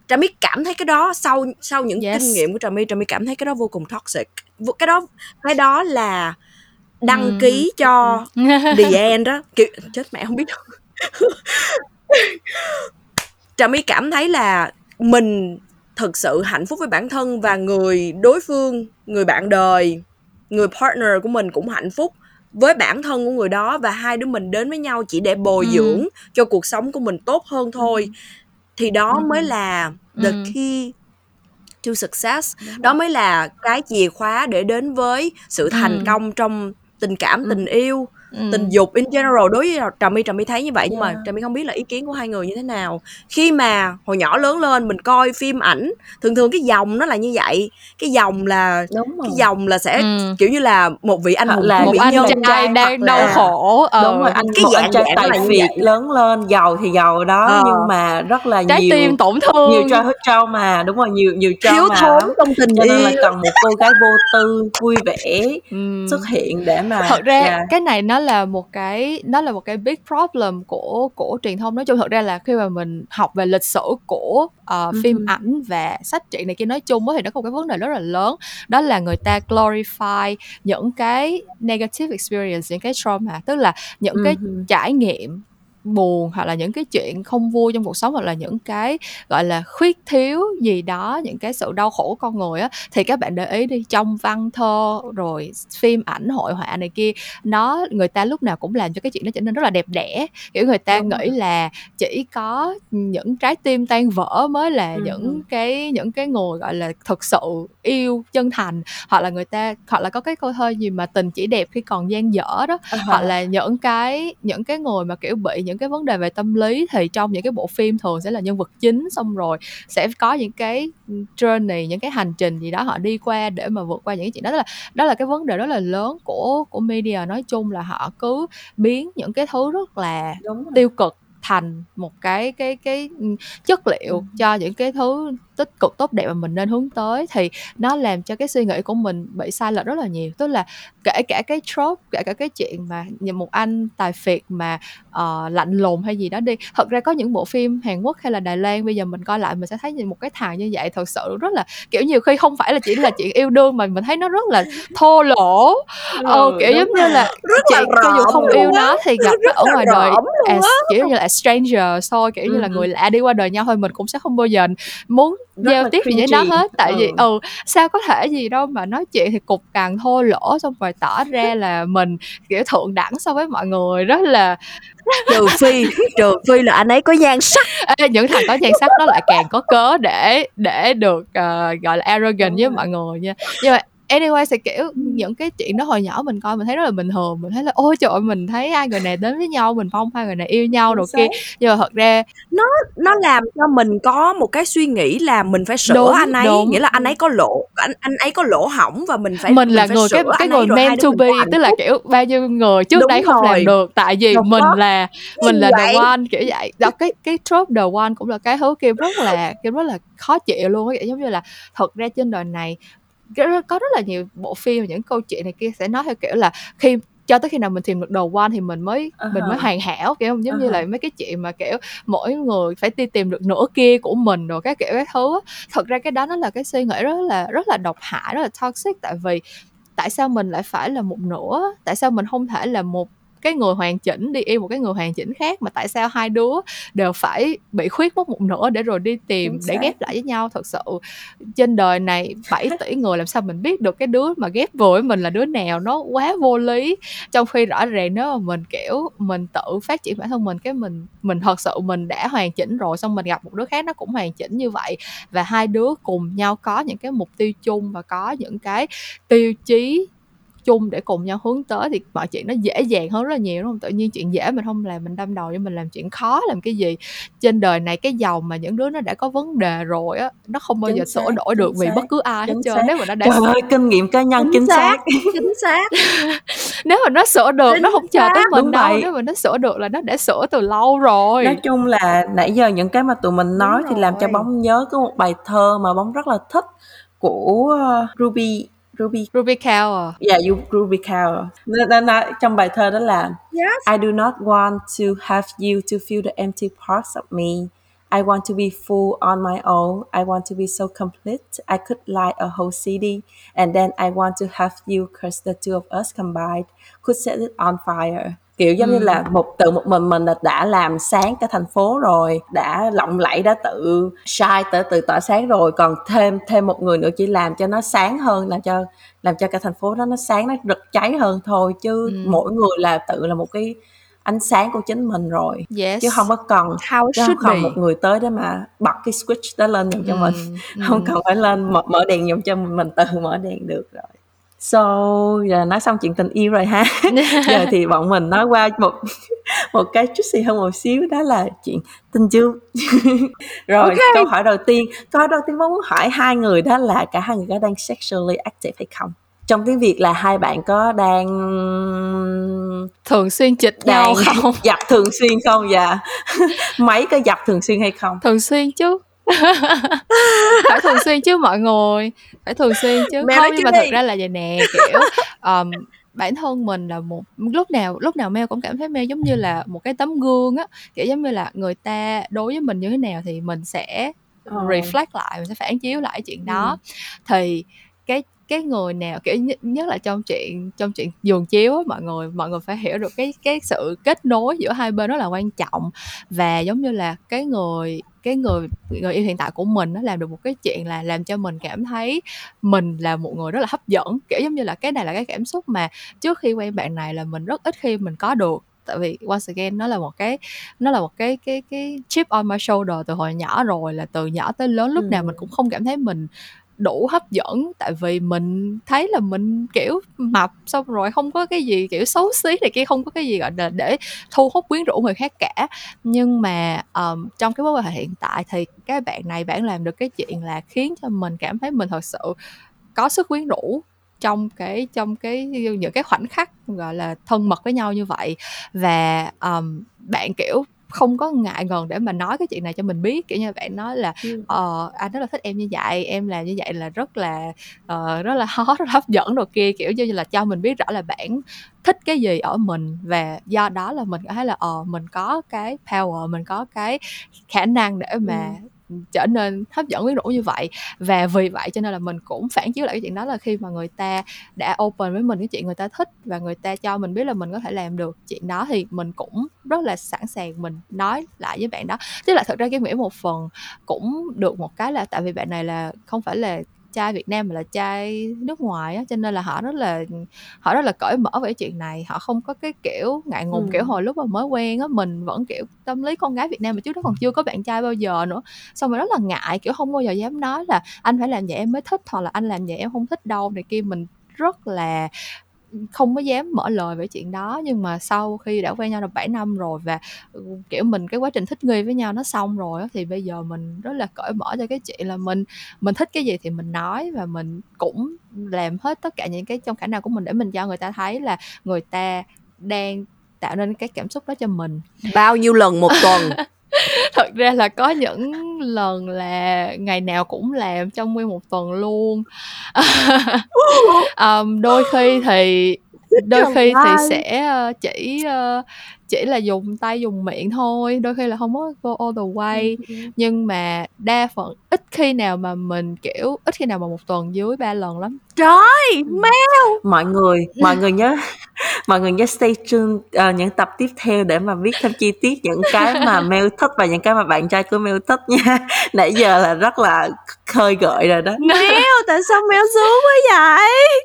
Trà My cảm thấy cái đó, sau những kinh nghiệm của Trà My cảm thấy cái đó vô cùng toxic. Cái đó là đăng ký cho the end đó. Kiểu, chết mẹ không biết đâu. Trà My cảm thấy là mình thực sự hạnh phúc với bản thân và người đối phương, người bạn đời, người partner của mình cũng hạnh phúc với bản thân của người đó, và hai đứa mình đến với nhau chỉ để bồi dưỡng cho cuộc sống của mình tốt hơn thôi. Thì đó mới là the key to success. Đó mới là cái chìa khóa để đến với sự thành công trong tình cảm, tình yêu, tình dục in general. Đối với Trà My thấy như vậy, nhưng mà Trà My không biết là ý kiến của hai người như thế nào. Khi mà hồi nhỏ lớn lên mình coi phim ảnh, thường thường cái dòng nó là như vậy. Cái dòng là sẽ kiểu như là một vị anh hùng, một vị nhân trai đang đau khổ. Đúng rồi, cái dạng tài phiệt lớn lên, giàu thì giàu đó, nhưng mà rất là trái nhiều trái tim tổn thương, nhiều trau mà. Đúng rồi, nhiều trau mà, thiếu thốn trong tình yêu, cho nên là cần một cô gái vô tư, vui vẻ xuất hiện để mà. Thật ra cái này nó là một cái big problem của truyền thông nói chung. Thật ra là khi mà mình học về lịch sử của phim ảnh và sách truyện này kia nói chung đó, thì nó có một cái vấn đề rất là lớn, đó là người ta glorify những cái negative experience, những cái trauma, tức là những cái trải nghiệm buồn hoặc là những cái chuyện không vui trong cuộc sống, hoặc là những cái gọi là khuyết thiếu gì đó, những cái sự đau khổ của con người á. Thì các bạn để ý đi, trong văn thơ rồi phim ảnh, hội họa này kia, người ta lúc nào cũng làm cho cái chuyện nó trở nên rất là đẹp đẽ. Kiểu người ta nghĩ là chỉ có những trái tim tan vỡ mới là những cái người gọi là thực sự yêu chân thành, hoặc là có cái câu thơ gì mà tình chỉ đẹp khi còn dang dở đó, hoặc là những cái người mà kiểu bị những cái vấn đề về tâm lý thì trong những cái bộ phim thường sẽ là nhân vật chính, xong rồi sẽ có những cái journey, những cái hành trình gì đó họ đi qua để mà vượt qua những cái chuyện đó. Đó là cái vấn đề rất là lớn của media nói chung, là họ cứ biến những cái thứ rất là tiêu cực thành một cái chất liệu cho những cái thứ tích cực tốt đẹp mà mình nên hướng tới. Thì nó làm cho cái suy nghĩ của mình bị sai lệch rất là nhiều. Tức là kể cả cái trope, kể cả cái chuyện mà một anh tài phiệt mà lạnh lùng hay gì đó đi, thật ra có những bộ phim Hàn Quốc hay là Đài Loan bây giờ mình coi lại mình sẽ thấy một cái thằng như vậy thật sự rất là kiểu nhiều khi không phải là chỉ là chuyện yêu đương mà mình thấy nó rất là thô lỗ. Kiểu giống như là chị cho dù không yêu nó thì gặp ở ngoài đời chỉ như là stranger thôi, kiểu như là người lạ đi qua đời nhau thôi. Mình cũng sẽ không bao giờ muốn giao tiếp gì với nó hết, tại vì sao có thể gì đâu mà nói chuyện thì cục càng thô lỗ, xong rồi tỏ ra là mình kiểu thượng đẳng so với mọi người. Rất là trừ phi là anh ấy có nhan sắc. Những thằng có nhan sắc nó lại càng có cớ để được gọi là arrogant với mọi người nha. Nhưng mà anyway sẽ kiểu những cái chuyện đó hồi nhỏ mình coi mình thấy rất là bình thường. Mình thấy là ôi trời ơi, mình thấy hai người này đến với nhau, mình mong hai người này yêu nhau đồ kia. Nhưng mà thật ra nó làm cho mình có một cái suy nghĩ là mình phải sửa anh ấy, nghĩa là anh ấy có lỗ, anh ấy có lỗ hỏng và mình là phải người sửa cái người meant to be, tức là kiểu bao nhiêu người trước đây không làm được tại vì mình là the one kiểu vậy. Đó, cái trope the one cũng là cái thứ kia rất là khó chịu luôn á. Giống như là thật ra trên đời này có rất là nhiều bộ phim và những câu chuyện này kia sẽ nói theo kiểu là khi cho tới khi nào mình tìm được đầu one thì mình mới hoàn hảo, kiểu giống như là mấy cái chuyện mà kiểu mỗi người phải đi tìm được nửa kia của mình rồi các kiểu cái thứ. Thật ra cái đó nó là cái suy nghĩ rất là độc hại, rất là toxic. Tại sao mình lại phải là một nửa? Tại sao mình không thể là một cái người hoàn chỉnh đi yêu một cái người hoàn chỉnh khác, mà tại sao hai đứa đều phải bị khuyết mất một nửa để rồi đi tìm để ghép lại với nhau? Thật sự trên đời này 7 tỷ người làm sao mình biết được cái đứa mà ghép vừa với mình là đứa nào? Nó quá vô lý. Trong khi rõ ràng nếu mà mình kiểu mình tự phát triển bản thân mình, cái mình thật sự mình đã hoàn chỉnh rồi, xong mình gặp một đứa khác nó cũng hoàn chỉnh như vậy, và hai đứa cùng nhau có những cái mục tiêu chung và có những cái tiêu chí chung để cùng nhau hướng tới thì mọi chuyện nó dễ dàng hơn rất là nhiều, đúng không? Tự nhiên chuyện dễ mình không làm, mình đâm đầu cho mình làm chuyện khó làm cái gì. Trên đời này cái dòng mà những đứa nó đã có vấn đề rồi á, nó không bao giờ sửa đổi được vì bất cứ ai hết trơn. Nếu mà nó đã trời ơi, kinh nghiệm cá nhân chính xác. Nếu mà nó sửa được nó không chờ tới mình đâu. Nếu mà nó sửa được là nó đã sửa từ lâu rồi. Nói chung là nãy giờ những cái mà tụi mình nói thì làm cho Bóng nhớ có một bài thơ mà Bóng rất là thích của Ruby Kaur. Yeah, Ruby Kaur. Trong bài thơ đó là I do not want to have you to fill the empty parts of me. I want to be full on my own. I want to be so complete I could light a whole city. And then I want to have you cause the two of us combined could set it on fire. Kiểu giống như là một mình là đã làm sáng cả thành phố rồi, đã lộng lẫy, đã tự shine, tự tỏa sáng rồi, còn thêm một người nữa chỉ làm cho nó sáng hơn, làm cho cả thành phố đó nó sáng, nó rực cháy hơn thôi, chứ mỗi người là tự là một cái ánh sáng của chính mình rồi, chứ không có cần một người tới để mà bật cái switch đó lên dùm cho mình, không cần phải lên mở đèn dùm cho mình, tự mở đèn được rồi. So, giờ nói xong chuyện tình yêu rồi ha. Giờ thì bọn mình nói qua một cái juicy hơn một xíu, đó là chuyện tình yêu. Rồi, câu hỏi đầu tiên, Bóng muốn hỏi hai người đó là cả hai người có đang sexually active hay không? Trong tiếng Việt là hai bạn có đang thường xuyên chịch nhau không? Dập thường xuyên không? Dạ. Mấy có dập thường xuyên hay không? Thường xuyên chứ. Phải thường xuyên chứ mọi người, phải thường xuyên chứ. Mẹ không, nhưng mà thật ra là vậy nè, kiểu bản thân mình là một lúc nào Meo cũng cảm thấy Meo giống như là một cái tấm gương á, kiểu giống như là người ta đối với mình như thế nào thì mình sẽ reflect lại, mình sẽ phản chiếu lại chuyện đó. Thì cái người nào kiểu nhất là trong chuyện giường chiếu á, mọi người phải hiểu được cái sự kết nối giữa hai bên rất là quan trọng, và giống như là cái người yêu hiện tại của mình nó làm được một cái chuyện là làm cho mình cảm thấy mình là một người rất là hấp dẫn, kiểu giống như là cái này là cái cảm xúc mà trước khi quen bạn này là mình rất ít khi mình có được. Tại vì once again nó là một cái chip on my shoulder từ hồi nhỏ rồi, là từ nhỏ tới lớn lúc nào mình cũng không cảm thấy mình đủ hấp dẫn, tại vì mình thấy là mình kiểu mập xong rồi không có cái gì kiểu xấu xí này kia, không có cái gì gọi là để thu hút quyến rũ người khác cả. Nhưng mà trong cái mối quan hệ hiện tại thì cái bạn này bạn làm được cái chuyện là khiến cho mình cảm thấy mình thật sự có sức quyến rũ trong cái những cái khoảnh khắc gọi là thân mật với nhau như vậy. Và bạn kiểu không có ngại ngần để mà nói cái chuyện này cho mình biết, kiểu như bạn nói là anh rất là thích em như vậy, em làm như vậy là rất là hot, rất là hấp dẫn rồi kia, kiểu như là cho mình biết rõ là bạn thích cái gì ở mình, và do đó là mình cảm thấy là mình có cái power, mình có cái khả năng để mà trở nên hấp dẫn quyến rũ như vậy. Và vì vậy cho nên là mình cũng phản chiếu lại cái chuyện đó, là khi mà người ta đã open với mình cái chuyện người ta thích và người ta cho mình biết là mình có thể làm được chuyện đó, thì mình cũng rất là sẵn sàng mình nói lại với bạn đó. Tức là thật ra cái nghĩa một phần cũng được một cái là tại vì bạn này là không phải là trai Việt Nam mà là trai nước ngoài á, cho nên là họ rất là cởi mở về chuyện này, họ không có cái kiểu ngại ngùng. Kiểu hồi lúc mà mới quen á, mình vẫn kiểu tâm lý con gái Việt Nam mà trước đó còn chưa có bạn trai bao giờ nữa, xong rồi rất là ngại, kiểu không bao giờ dám nói là anh phải làm vậy em mới thích, hoặc là anh làm vậy em không thích đâu này kia, mình rất là không có dám mở lời về chuyện đó. Nhưng mà sau khi đã quen nhau được 7 năm rồi và kiểu mình cái quá trình thích nghi với nhau nó xong rồi đó, thì bây giờ mình rất là cởi mở cho cái chuyện là mình thích cái gì thì mình nói, và mình cũng làm hết tất cả những cái trong khả năng của mình để mình cho người ta thấy là người ta đang tạo nên cái cảm xúc đó cho mình. Bao nhiêu lần một tuần? Thật ra là có những lần là ngày nào cũng làm trong nguyên một tuần luôn. Đôi khi thì sẽ chỉ là dùng tay dùng miệng thôi, đôi khi là không có go all the way. Nhưng mà đa phần ít khi nào mà một tuần dưới 3 lần lắm. Trời, Meo. Mọi người nhớ stay tuned những tập tiếp theo để mà biết thêm chi tiết những cái mà Meo thích và những cái mà bạn trai của Meo thích nha. Nãy giờ là rất là khơi gợi rồi đó. Meo, tại sao Meo xuống quá vậy?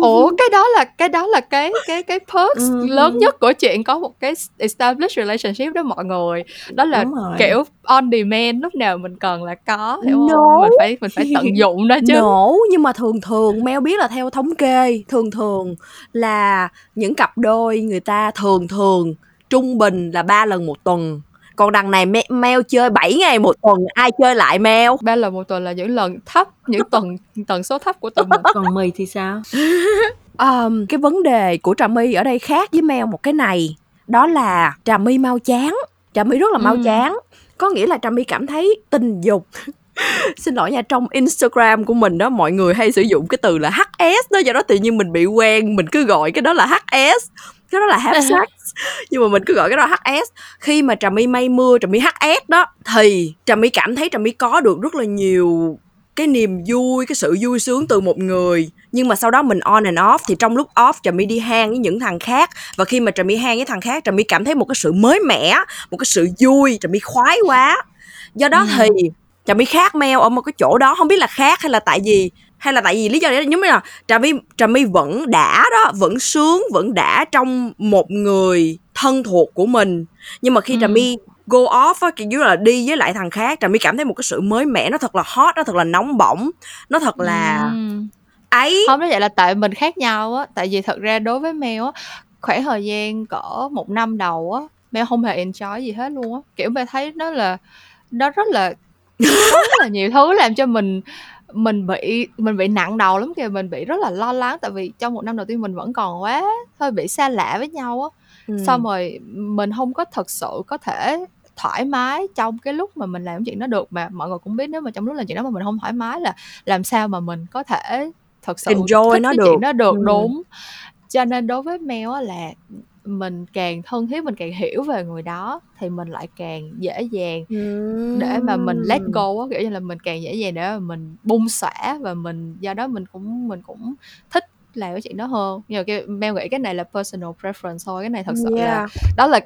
Ủa cái đó là cái perks lớn nhất của chuyện có một cái established relationship đó mọi người. Đó là kiểu on demand, lúc nào mình cần là có, hiểu không? Mình phải tận dụng đó chứ. Nhưng mà thường Meo biết là theo thống kê, thường là những cặp đôi người ta thường trung bình là 3 lần một tuần. Còn đằng này Meo chơi 7 ngày một tuần, ai chơi lại Meo? 3 lần một tuần là những lần thấp, những tần số thấp của tuần. Còn Mì thì sao? Cái vấn đề của Trà My ở đây khác với Meo một cái này. Đó là Trà My mau chán. Trà My rất là mau chán. Có nghĩa là Trà My cảm thấy tình dục. Xin lỗi nha, trong Instagram của mình đó, mọi người hay sử dụng cái từ là HS đó. Do đó tự nhiên mình bị quen, mình cứ gọi cái đó là HS. Cái đó là have sex. Nhưng mà mình cứ gọi cái đó HS. Khi mà Trà My may mưa, Trà My HS đó, thì Trà My cảm thấy Trà My có được rất là nhiều cái niềm vui, cái sự vui sướng từ một người. Nhưng mà sau đó mình on and off. Thì trong lúc off Trà My đi hang với những thằng khác. Và khi mà Trà My hang với thằng khác, Trà My cảm thấy một cái sự mới mẻ, một cái sự vui, Trà My khoái quá. Do đó thì Trà My khác Meo ở một cái chỗ đó. Không biết là khác hay là tại vì lý do đấy, nhưng mà Trà My vẫn đã đó, vẫn sướng, vẫn đã trong một người thân thuộc của mình. Nhưng mà khi Trà My go off á, kiểu như là đi với lại thằng khác, Trà My cảm thấy một cái sự mới mẻ, nó thật là hot, nó thật là nóng bỏng, nó thật là ấy. Không, nói vậy là tại mình khác nhau á. Tại vì thật ra đối với Meo á, khoảng thời gian cỡ 1 năm đầu á, Meo không hề enjoy gì hết luôn á. Kiểu Meo thấy nó rất là nhiều thứ làm cho mình bị nặng đầu lắm kìa, mình bị rất là lo lắng. Tại vì trong 1 năm đầu tiên mình vẫn còn quá hơi bị xa lạ với nhau á. Xong rồi mình không có thật sự có thể thoải mái trong cái lúc mà mình làm chuyện đó được. Mà mọi người cũng biết, nếu mà trong lúc làm chuyện đó mà mình không thoải mái là làm sao mà mình có thể thật sự enjoy thích cái chuyện đó được. Đúng, cho nên đối với Meo á là mình càng thân thiết, mình càng hiểu về người đó thì mình lại càng dễ dàng để mà mình let go á, kiểu như là mình càng dễ dàng để mà mình bung xõa. Và mình do đó mình cũng thích làm cái chuyện đó hơn. Nhưng mà Meo nghĩ cái này là personal preference thôi. Cái này thật sự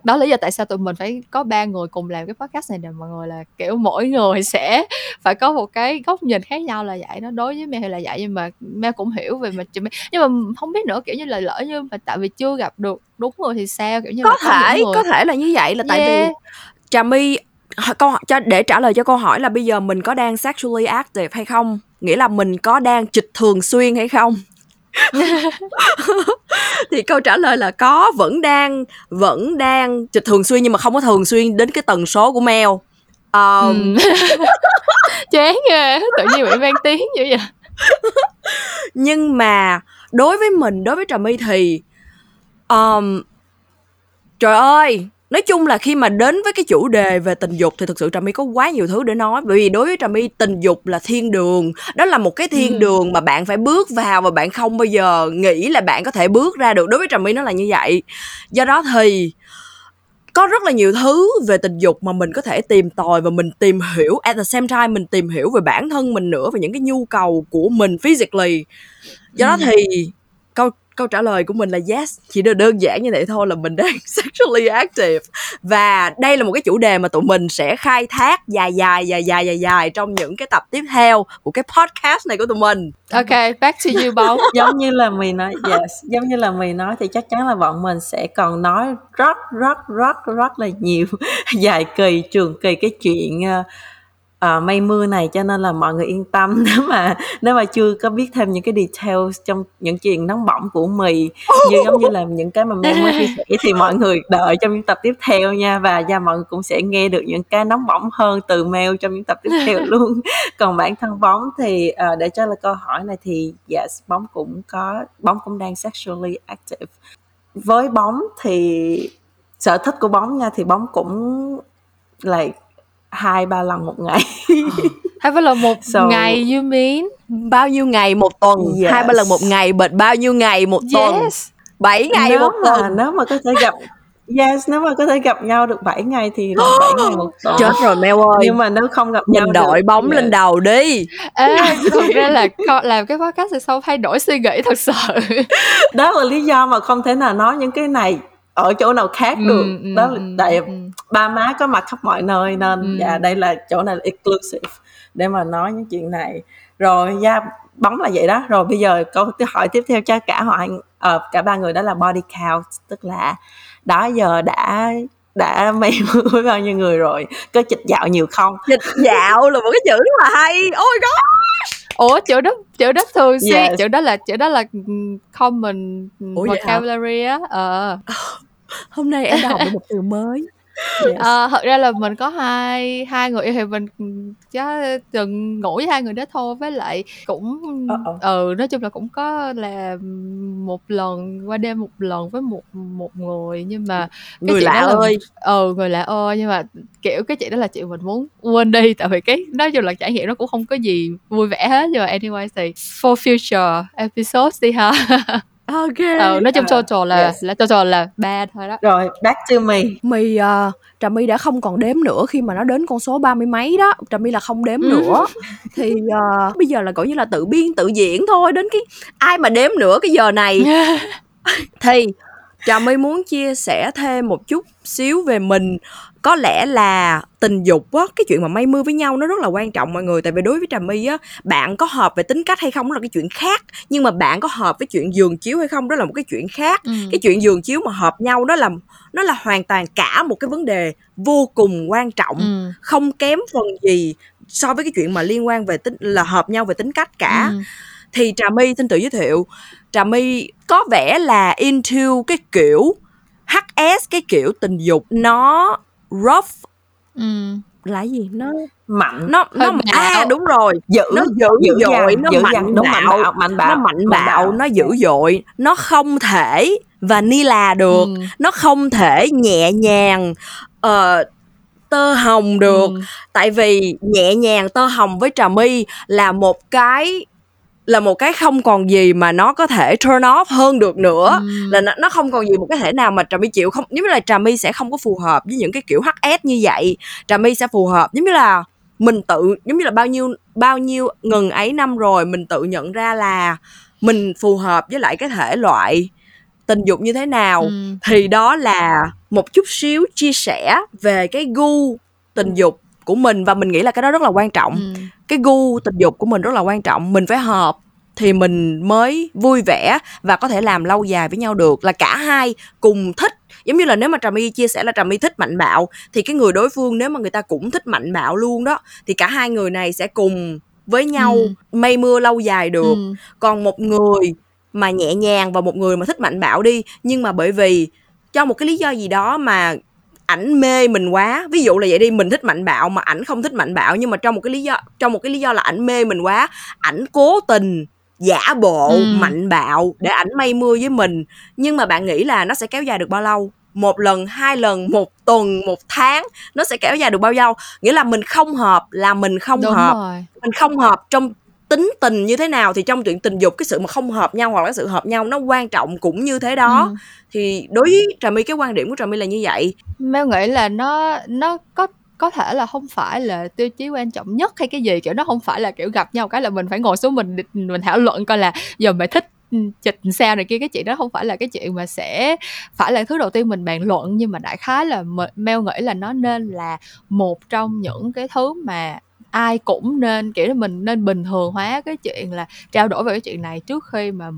là lý do tại sao tụi mình phải có 3 người cùng làm cái podcast này nè mọi người, là kiểu mỗi người sẽ phải có một cái góc nhìn khác nhau là vậy đó. Đối với Meo thì là vậy, nhưng mà Meo cũng hiểu về mặt, nhưng mà không biết nữa, kiểu như là lỡ như mà tại vì chưa gặp được đúng người thì sao, kiểu như có là thể người... có thể là như vậy là tại vì Trà My để trả lời cho câu hỏi là bây giờ mình có đang sexually active hay không, nghĩa là mình có đang chịch thường xuyên hay không. Thì câu trả lời là có, vẫn đang thường xuyên, nhưng mà không có thường xuyên đến cái tần số của Meo. Chán ghê, tự nhiên bị vang tiếng như vậy. Nhưng mà đối với Trà My thì trời ơi, nói chung là khi mà đến với cái chủ đề về tình dục thì thực sự Trà My có quá nhiều thứ để nói. Bởi vì đối với Trà My, tình dục là thiên đường. Đó là một cái thiên đường mà bạn phải bước vào và bạn không bao giờ nghĩ là bạn có thể bước ra được. Đối với Trà My nó là như vậy. Do đó thì có rất là nhiều thứ về tình dục mà mình có thể tìm tòi và mình tìm hiểu. At the same time mình tìm hiểu về bản thân mình nữa, về những cái nhu cầu của mình physically. Do đó thì câu trả lời của mình là yes, chỉ đơn giản như vậy thôi, là mình đang sexually active. Và đây là một cái chủ đề mà tụi mình sẽ khai thác dài trong những cái tập tiếp theo của cái podcast này của tụi mình. Ok, back to you both. Giống như là mày nói thì chắc chắn là bọn mình sẽ còn nói rất là nhiều, dài kỳ, trường kỳ cái chuyện mây mưa này, cho nên là mọi người yên tâm, nếu mà chưa có biết thêm những cái details trong những chuyện nóng bỏng của Mì như giống như là những cái mà Meo mới chia sẻ thì mọi người đợi trong những tập tiếp theo nha. Và mọi người cũng sẽ nghe được những cái nóng bỏng hơn từ Meo trong những tập tiếp theo luôn. Còn bản thân Bóng thì để trả lời câu hỏi này thì yes, Bóng cũng đang sexually active. Với Bóng thì sở thích của Bóng nha, thì Bóng cũng like 2-3 lần một ngày. 2-3 lần một ngày, you mean? Bao nhiêu ngày một tuần? 2-3 lần một ngày, but bao nhiêu ngày một tuần? 7 ngày một tuần. Nếu mà có thể gặp nhau được 7 ngày thì là 7 ngày một tuần. Chết rồi Meo ơi. Nhưng mà nếu không gặp nhau, nhìn đội Bóng lên đầu đi. Ê, thật ra là làm cái podcast này sau thay đổi suy nghĩ thật sự. Đó là lý do mà không thể nào nói những cái này ở chỗ nào khác được. Đó là tại ba má có mặt khắp mọi nơi nên đây là chỗ này là exclusive để mà nói những chuyện này. Rồi bóng là vậy đó. Rồi bây giờ câu hỏi tiếp theo cho cả họ, cả ba người đó là body count, tức là đó giờ đã mây với bao nhiêu người rồi, có chịch dạo nhiều không? Chịch dạo là một cái chữ mà hay. Ôi gosh. Ủa chữ đó thường xuyên, yes. chữ đó là common vocabulary á. Hôm nay em đã học được một từ mới. Yes. Thật ra là mình có hai người yêu thì mình chứ từng ngủ với hai người đó thôi, với lại cũng nói chung là cũng có là một lần qua đêm một lần với một người, nhưng mà cái người lạ ơi người lạ ơi, nhưng mà kiểu cái chuyện đó là chuyện mình muốn quên đi, tại vì cái nói chung là trải nghiệm nó cũng không có gì vui vẻ hết. Nhưng mà anyway thì for future episodes đi ha. Okay. Nói chung total là yes. là total là 3 thôi đó. Rồi back to Mì Trà My đã không còn đếm nữa khi mà nó đến con số 30 mấy đó. Trà My là không đếm nữa. Thì bây giờ là coi như là tự biên tự diễn thôi, đến cái ai mà đếm nữa cái giờ này. Thì Trà My muốn chia sẻ thêm một chút xíu về mình. Có lẽ là tình dục á, cái chuyện mà mây mưa với nhau nó rất là quan trọng mọi người. Tại vì đối với Trà My á, bạn có hợp về tính cách hay không đó là cái chuyện khác, nhưng mà bạn có hợp với chuyện giường chiếu hay không đó là một cái chuyện khác. Cái chuyện giường chiếu mà hợp nhau đó là nó là hoàn toàn cả một cái vấn đề vô cùng quan trọng, không kém phần gì so với cái chuyện mà liên quan về tính là hợp nhau về tính cách cả. Thì Trà My xin tự giới thiệu, Trà My có vẻ là into cái kiểu HS, cái kiểu tình dục nó rough, là gì, nó mạnh, nó đúng rồi, dữ dội, nó mạnh bạo, nó dữ dội, nó không thể vanilla được, nó không thể nhẹ nhàng tơ hồng được. Tại vì nhẹ nhàng tơ hồng với Trà My là một cái không còn gì mà nó có thể turn off hơn được nữa. Là nó không còn gì một cái thể nào mà Trà My chịu không. Giống như là Trà My sẽ không có phù hợp với những cái kiểu HS như vậy. Trà My sẽ phù hợp giống như là mình tự, giống như là bao nhiêu ngần ấy năm rồi mình tự nhận ra là mình phù hợp với lại cái thể loại tình dục như thế nào. Thì đó là một chút xíu chia sẻ về cái gu tình dục của mình, và mình nghĩ là cái đó rất là quan trọng. Cái gu tình dục của mình rất là quan trọng, mình phải hợp thì mình mới vui vẻ và có thể làm lâu dài với nhau được, là cả hai cùng thích. Giống như là nếu mà Trà My chia sẻ là Trà My thích mạnh bạo, thì cái người đối phương nếu mà người ta cũng thích mạnh bạo luôn đó, thì cả hai người này sẽ cùng với nhau mây mưa lâu dài được. Còn một người mà nhẹ nhàng và một người mà thích mạnh bạo đi, nhưng mà bởi vì cho một cái lý do gì đó mà ảnh mê mình quá, ví dụ là vậy đi, mình thích mạnh bạo mà ảnh không thích mạnh bạo, nhưng mà trong một cái lý do là ảnh mê mình quá, ảnh cố tình giả bộ mạnh bạo để ảnh mây mưa với mình. Nhưng mà bạn nghĩ là nó sẽ kéo dài được bao lâu? 1 lần, 2 lần, 1 tuần, 1 tháng, nó sẽ kéo dài được bao lâu? Nghĩa là mình không hợp là mình không Đúng hợp rồi. Mình không hợp trong tính tình như thế nào thì trong chuyện tình dục cái sự mà không hợp nhau hoặc là cái sự hợp nhau nó quan trọng cũng như thế đó. Thì đối với Trà My, cái quan điểm của Trà My là như vậy. Meo nghĩ là nó có thể là không phải là tiêu chí quan trọng nhất hay cái gì, kiểu nó không phải là kiểu gặp nhau cái là mình phải ngồi xuống mình thảo luận coi là giờ mày thích chịch sao này kia. Cái chuyện đó không phải là cái chuyện mà sẽ phải là thứ đầu tiên mình bàn luận, nhưng mà đại khái là Meo nghĩ là nó nên là một trong những cái thứ mà ai cũng nên, kiểu là mình nên bình thường hóa cái chuyện là trao đổi về cái chuyện này trước khi mà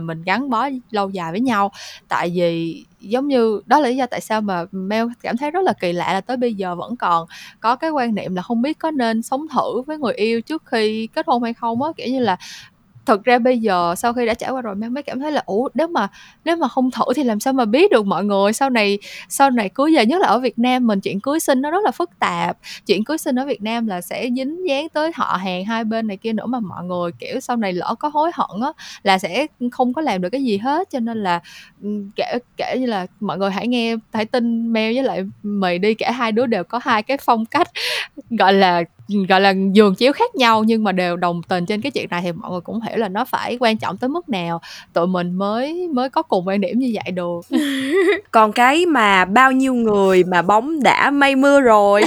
mình gắn bó lâu dài với nhau. Tại vì giống như đó là lý do tại sao mà Meo cảm thấy rất là kỳ lạ là tới bây giờ vẫn còn có cái quan niệm là không biết có nên sống thử với người yêu trước khi kết hôn hay không á. Kiểu như là thật ra bây giờ sau khi đã trải qua rồi Meo mới cảm thấy là nếu mà không thử thì làm sao mà biết được mọi người. Sau này cưới về, nhất là ở Việt Nam mình, chuyện cưới xin nó rất là phức tạp. Chuyện cưới xin ở Việt Nam là sẽ dính dáng tới họ hàng hai bên này kia nữa, mà mọi người kiểu sau này lỡ có hối hận á là sẽ không có làm được cái gì hết. Cho nên là kể như là mọi người hãy tin Meo với lại Mì đi, cả hai đứa đều có hai cái phong cách gọi là giường chiếu khác nhau, nhưng mà đều đồng tình trên cái chuyện này thì mọi người cũng hiểu là nó phải quan trọng tới mức nào tụi mình mới có cùng quan điểm như vậy được. Còn cái mà bao nhiêu người mà bóng đã mây mưa rồi?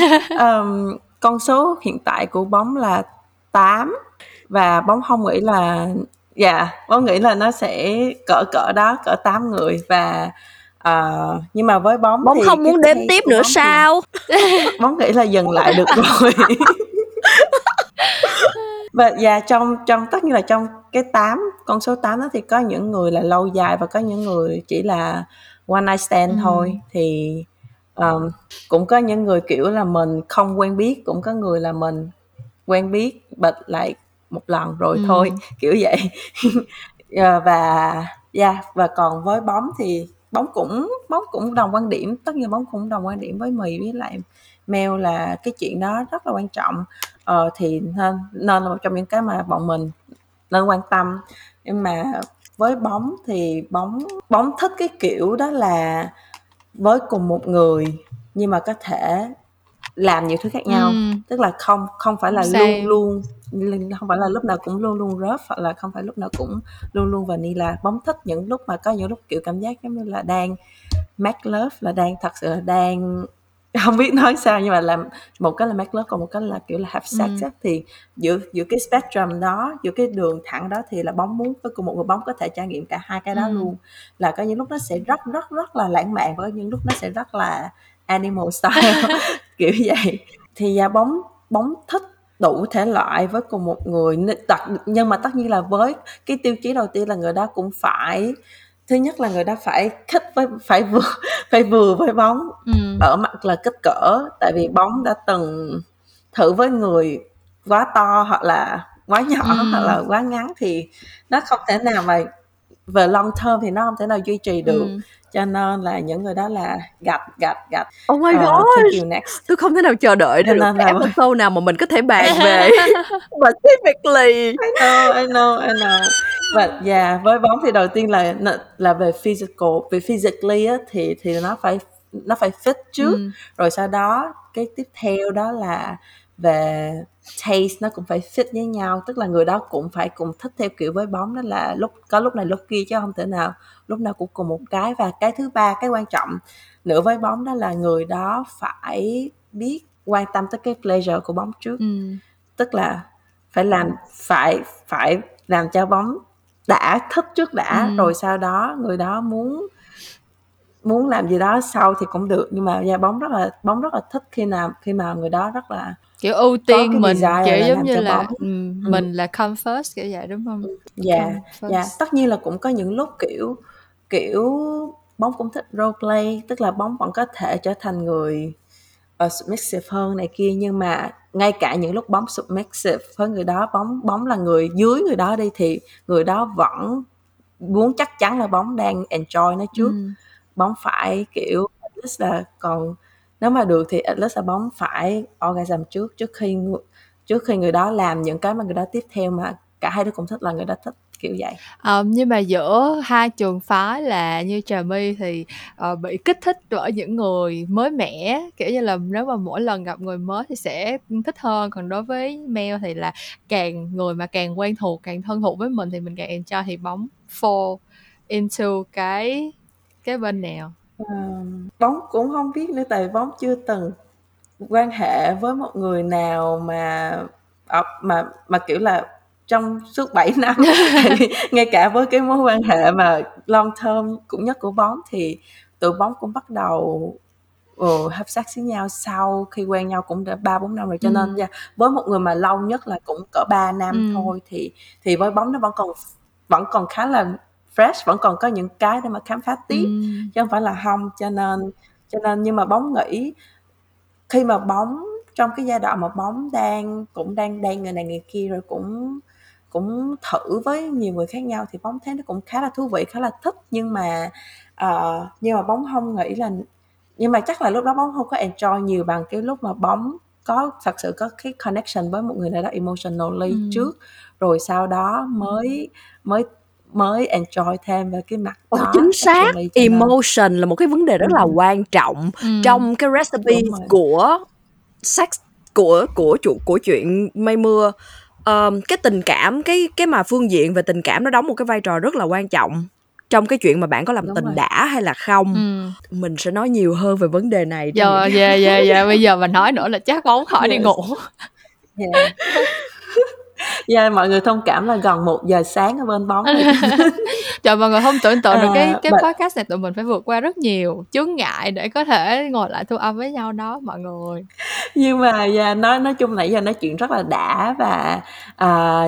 Con số hiện tại của bóng là 8, và bóng không nghĩ là bóng nghĩ là nó sẽ cỡ 8 người. Và nhưng mà với bóng thì không muốn đếm tiếp nữa sao? Bóng nghĩ là dừng lại được rồi. Và dạ, trong tất nhiên là trong cái 8, con số 8 đó thì có những người là lâu dài và có những người chỉ là one night stand thôi. Thì cũng có những người kiểu là mình không quen biết, cũng có người là mình quen biết but like một lần rồi thôi, kiểu vậy. Và và còn với Bóng thì Bóng cũng đồng quan điểm, tất nhiên Bóng cũng đồng quan điểm với Mì với lại Meo là cái chuyện đó rất là quan trọng. Thì nên là một trong những cái mà bọn mình nên quan tâm. Nhưng mà với Bóng thì Bóng thích cái kiểu đó là với cùng một người nhưng mà có thể làm nhiều thứ khác nhau, tức là không phải là luôn không phải là lúc nào cũng luôn luôn rớt, hoặc là không phải lúc nào cũng luôn luôn vanilla. Bóng thích những lúc mà có những lúc kiểu cảm giác giống như là đang make love, là đang thật sự là đang không biết nói sao, nhưng mà làm một cái là make love còn một cái là kiểu là have sex. Thì giữa cái spectrum đó, giữa cái đường thẳng đó thì là Bóng muốn với cùng một người, Bóng có thể trải nghiệm cả hai cái đó luôn. Là có những lúc nó sẽ rất rất rất là lãng mạn và có những lúc nó sẽ rất là animal style kiểu vậy. Thì Bóng thích đủ thể loại với cùng một người, nhưng mà tất nhiên là với cái tiêu chí đầu tiên là người đó cũng phải, thứ nhất là người đó phải thích với phải vừa với Bóng ở mặt là kích cỡ, tại vì Bóng đã từng thử với người quá to hoặc là quá nhỏ hoặc là quá ngắn thì nó không thể nào mà về long term thì nó không thể nào duy trì được. Cho nên là những người đó là gạch. Oh my god, tôi không thể nào chờ đợi được cái episode nào mà mình có thể bàn về specifically. I know. Và với Bóng thì đầu tiên là về physical, về physically á, thì nó phải fit trước, rồi sau đó cái tiếp theo đó là về taste, nó cũng phải fit với nhau, tức là người đó cũng phải cùng thích theo kiểu với Bóng, đó là lúc này lúc kia chứ không thể nào lúc nào cũng cùng một cái. Và cái thứ ba, cái quan trọng nữa với Bóng đó là người đó phải biết quan tâm tới cái pleasure của Bóng trước, tức là phải làm cho Bóng đã thích trước đã, rồi sau đó người đó muốn làm gì đó sau thì cũng được. Nhưng mà Bóng rất là thích khi mà người đó rất là kiểu ưu tiên mình, kiểu giống như là mình là come first kiểu vậy, đúng không? Dạ. Tất nhiên là cũng có những lúc kiểu Bóng cũng thích role play, tức là Bóng vẫn có thể trở thành người submissive hơn này kia, nhưng mà ngay cả những lúc Bóng submissive với người đó, Bóng là người dưới người đó đi, thì người đó vẫn muốn chắc chắn là Bóng đang enjoy nó trước. Bóng phải kiểu at least là, còn nếu mà được thì at least là Bóng phải orgasm trước khi người đó làm những cái mà người đó tiếp theo mà cả hai đứa cũng thích, là người đó thích kiểu vậy. Nhưng mà giữa hai trường phái là như Trà My thì bị kích thích bởi những người mới mẻ, kiểu như là nếu mà mỗi lần gặp người mới thì sẽ thích hơn, còn đối với Meo thì là càng người mà càng quen thuộc, càng thân thuộc với mình thì mình càng enjoy. Thì Bóng fall into cái bên nào? Bóng cũng không biết nữa, tại Bóng chưa từng quan hệ với một người nào mà kiểu là trong suốt 7 năm ngay cả với cái mối quan hệ mà long term cũng nhất của Bóng thì tụi Bóng cũng bắt đầu hợp tác với nhau sau khi quen nhau cũng đã 3-4 năm rồi, cho nên với một người mà lâu nhất là cũng cỡ 3 năm thôi, thì với Bóng nó vẫn còn khá là fresh, vẫn còn có những cái để mà khám phá tiếp, chứ không phải là không. Cho nên nhưng mà Bóng nghĩ khi mà Bóng trong cái giai đoạn mà Bóng đang người này người kia rồi cũng thử với nhiều người khác nhau thì Bóng thấy nó cũng khá là thú vị, khá là thích, nhưng mà Bóng không nghĩ là, nhưng mà chắc là lúc đó Bóng không có enjoy nhiều bằng cái lúc mà Bóng có thật sự có cái connection với một người nào đó emotionally trước, rồi sau đó mới enjoy thêm về cái mặt đó. Chính xác, emotion là một cái vấn đề rất là quan trọng trong cái recipe của sex, của chuyện mây mưa. Cái tình cảm, cái mà phương diện về tình cảm nó đóng một cái vai trò rất là quan trọng trong cái chuyện mà bạn có làm đúng tình rồi. Đã hay là không. Mình sẽ nói nhiều hơn về vấn đề này. Dạ. Bây giờ mà nói nữa là chắc Bóng khỏi đi ngủ. Mọi người thông cảm là gần 1 giờ sáng ở bên Bóng. Trời, mọi người không tưởng tượng được cái podcast này tụi mình phải vượt qua rất nhiều chướng ngại để có thể ngồi lại thu âm với nhau đó mọi người. Nhưng mà nói chung nãy giờ nói chuyện rất là đã, và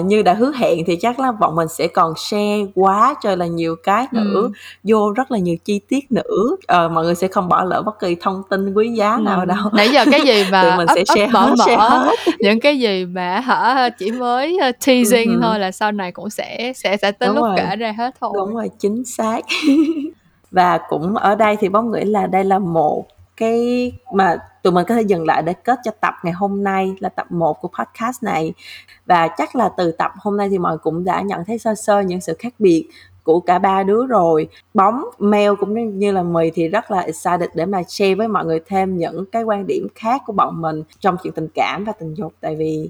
như đã hứa hẹn thì chắc là bọn mình sẽ còn share quá trời là nhiều cái nữa, vô rất là nhiều chi tiết nữa. Mọi người sẽ không bỏ lỡ bất kỳ thông tin quý giá nào đâu. Nãy giờ cái gì mà tụi mình sẽ share mở những cái gì mà chỉ mới teasing thôi là sau này cũng sẽ tới đúng lúc rồi. Kể ra hết thôi. Đúng rồi, chính xác. Và cũng ở đây thì Bóng nghĩ là đây là một cái mà tụi mình có thể dừng lại để kết cho tập ngày hôm nay, là tập 1 của podcast này. Và chắc là từ tập hôm nay thì mọi người cũng đã nhận thấy sơ sơ những sự khác biệt của cả ba đứa rồi. Bóng, Meo cũng như là Mì thì rất là excited để mà share với mọi người thêm những cái quan điểm khác của bọn mình trong chuyện tình cảm và tình dục, tại vì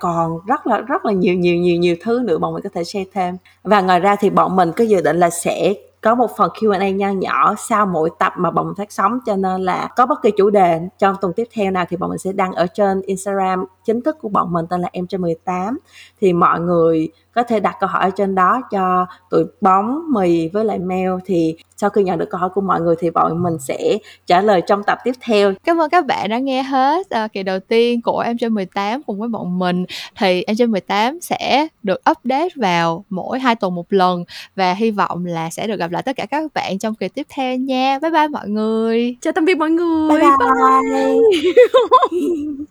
còn rất là nhiều thứ nữa bọn mình có thể share thêm. Và ngoài ra thì bọn mình có dự định là sẽ có một phần Q&A nho nhỏ sau mỗi tập mà bọn mình phát sóng, cho nên là có bất kỳ chủ đề trong tuần tiếp theo nào thì bọn mình sẽ đăng ở trên Instagram chính thức của bọn mình tên là Em trên 18. Thì mọi người có thể đặt câu hỏi ở trên đó cho tụi Bóng, Mì với lại Meo, thì sau khi nhận được câu hỏi của mọi người thì bọn mình sẽ trả lời trong tập tiếp theo. Cảm ơn các bạn đã nghe hết kỳ đầu tiên của Em trên 18 cùng với bọn mình. Thì Em trên 18 sẽ được update vào mỗi 2 tuần một lần, và hy vọng là sẽ được gặp lại tất cả các bạn trong kỳ tiếp theo nha. Bye bye mọi người. Chào tạm biệt mọi người. Bye bye.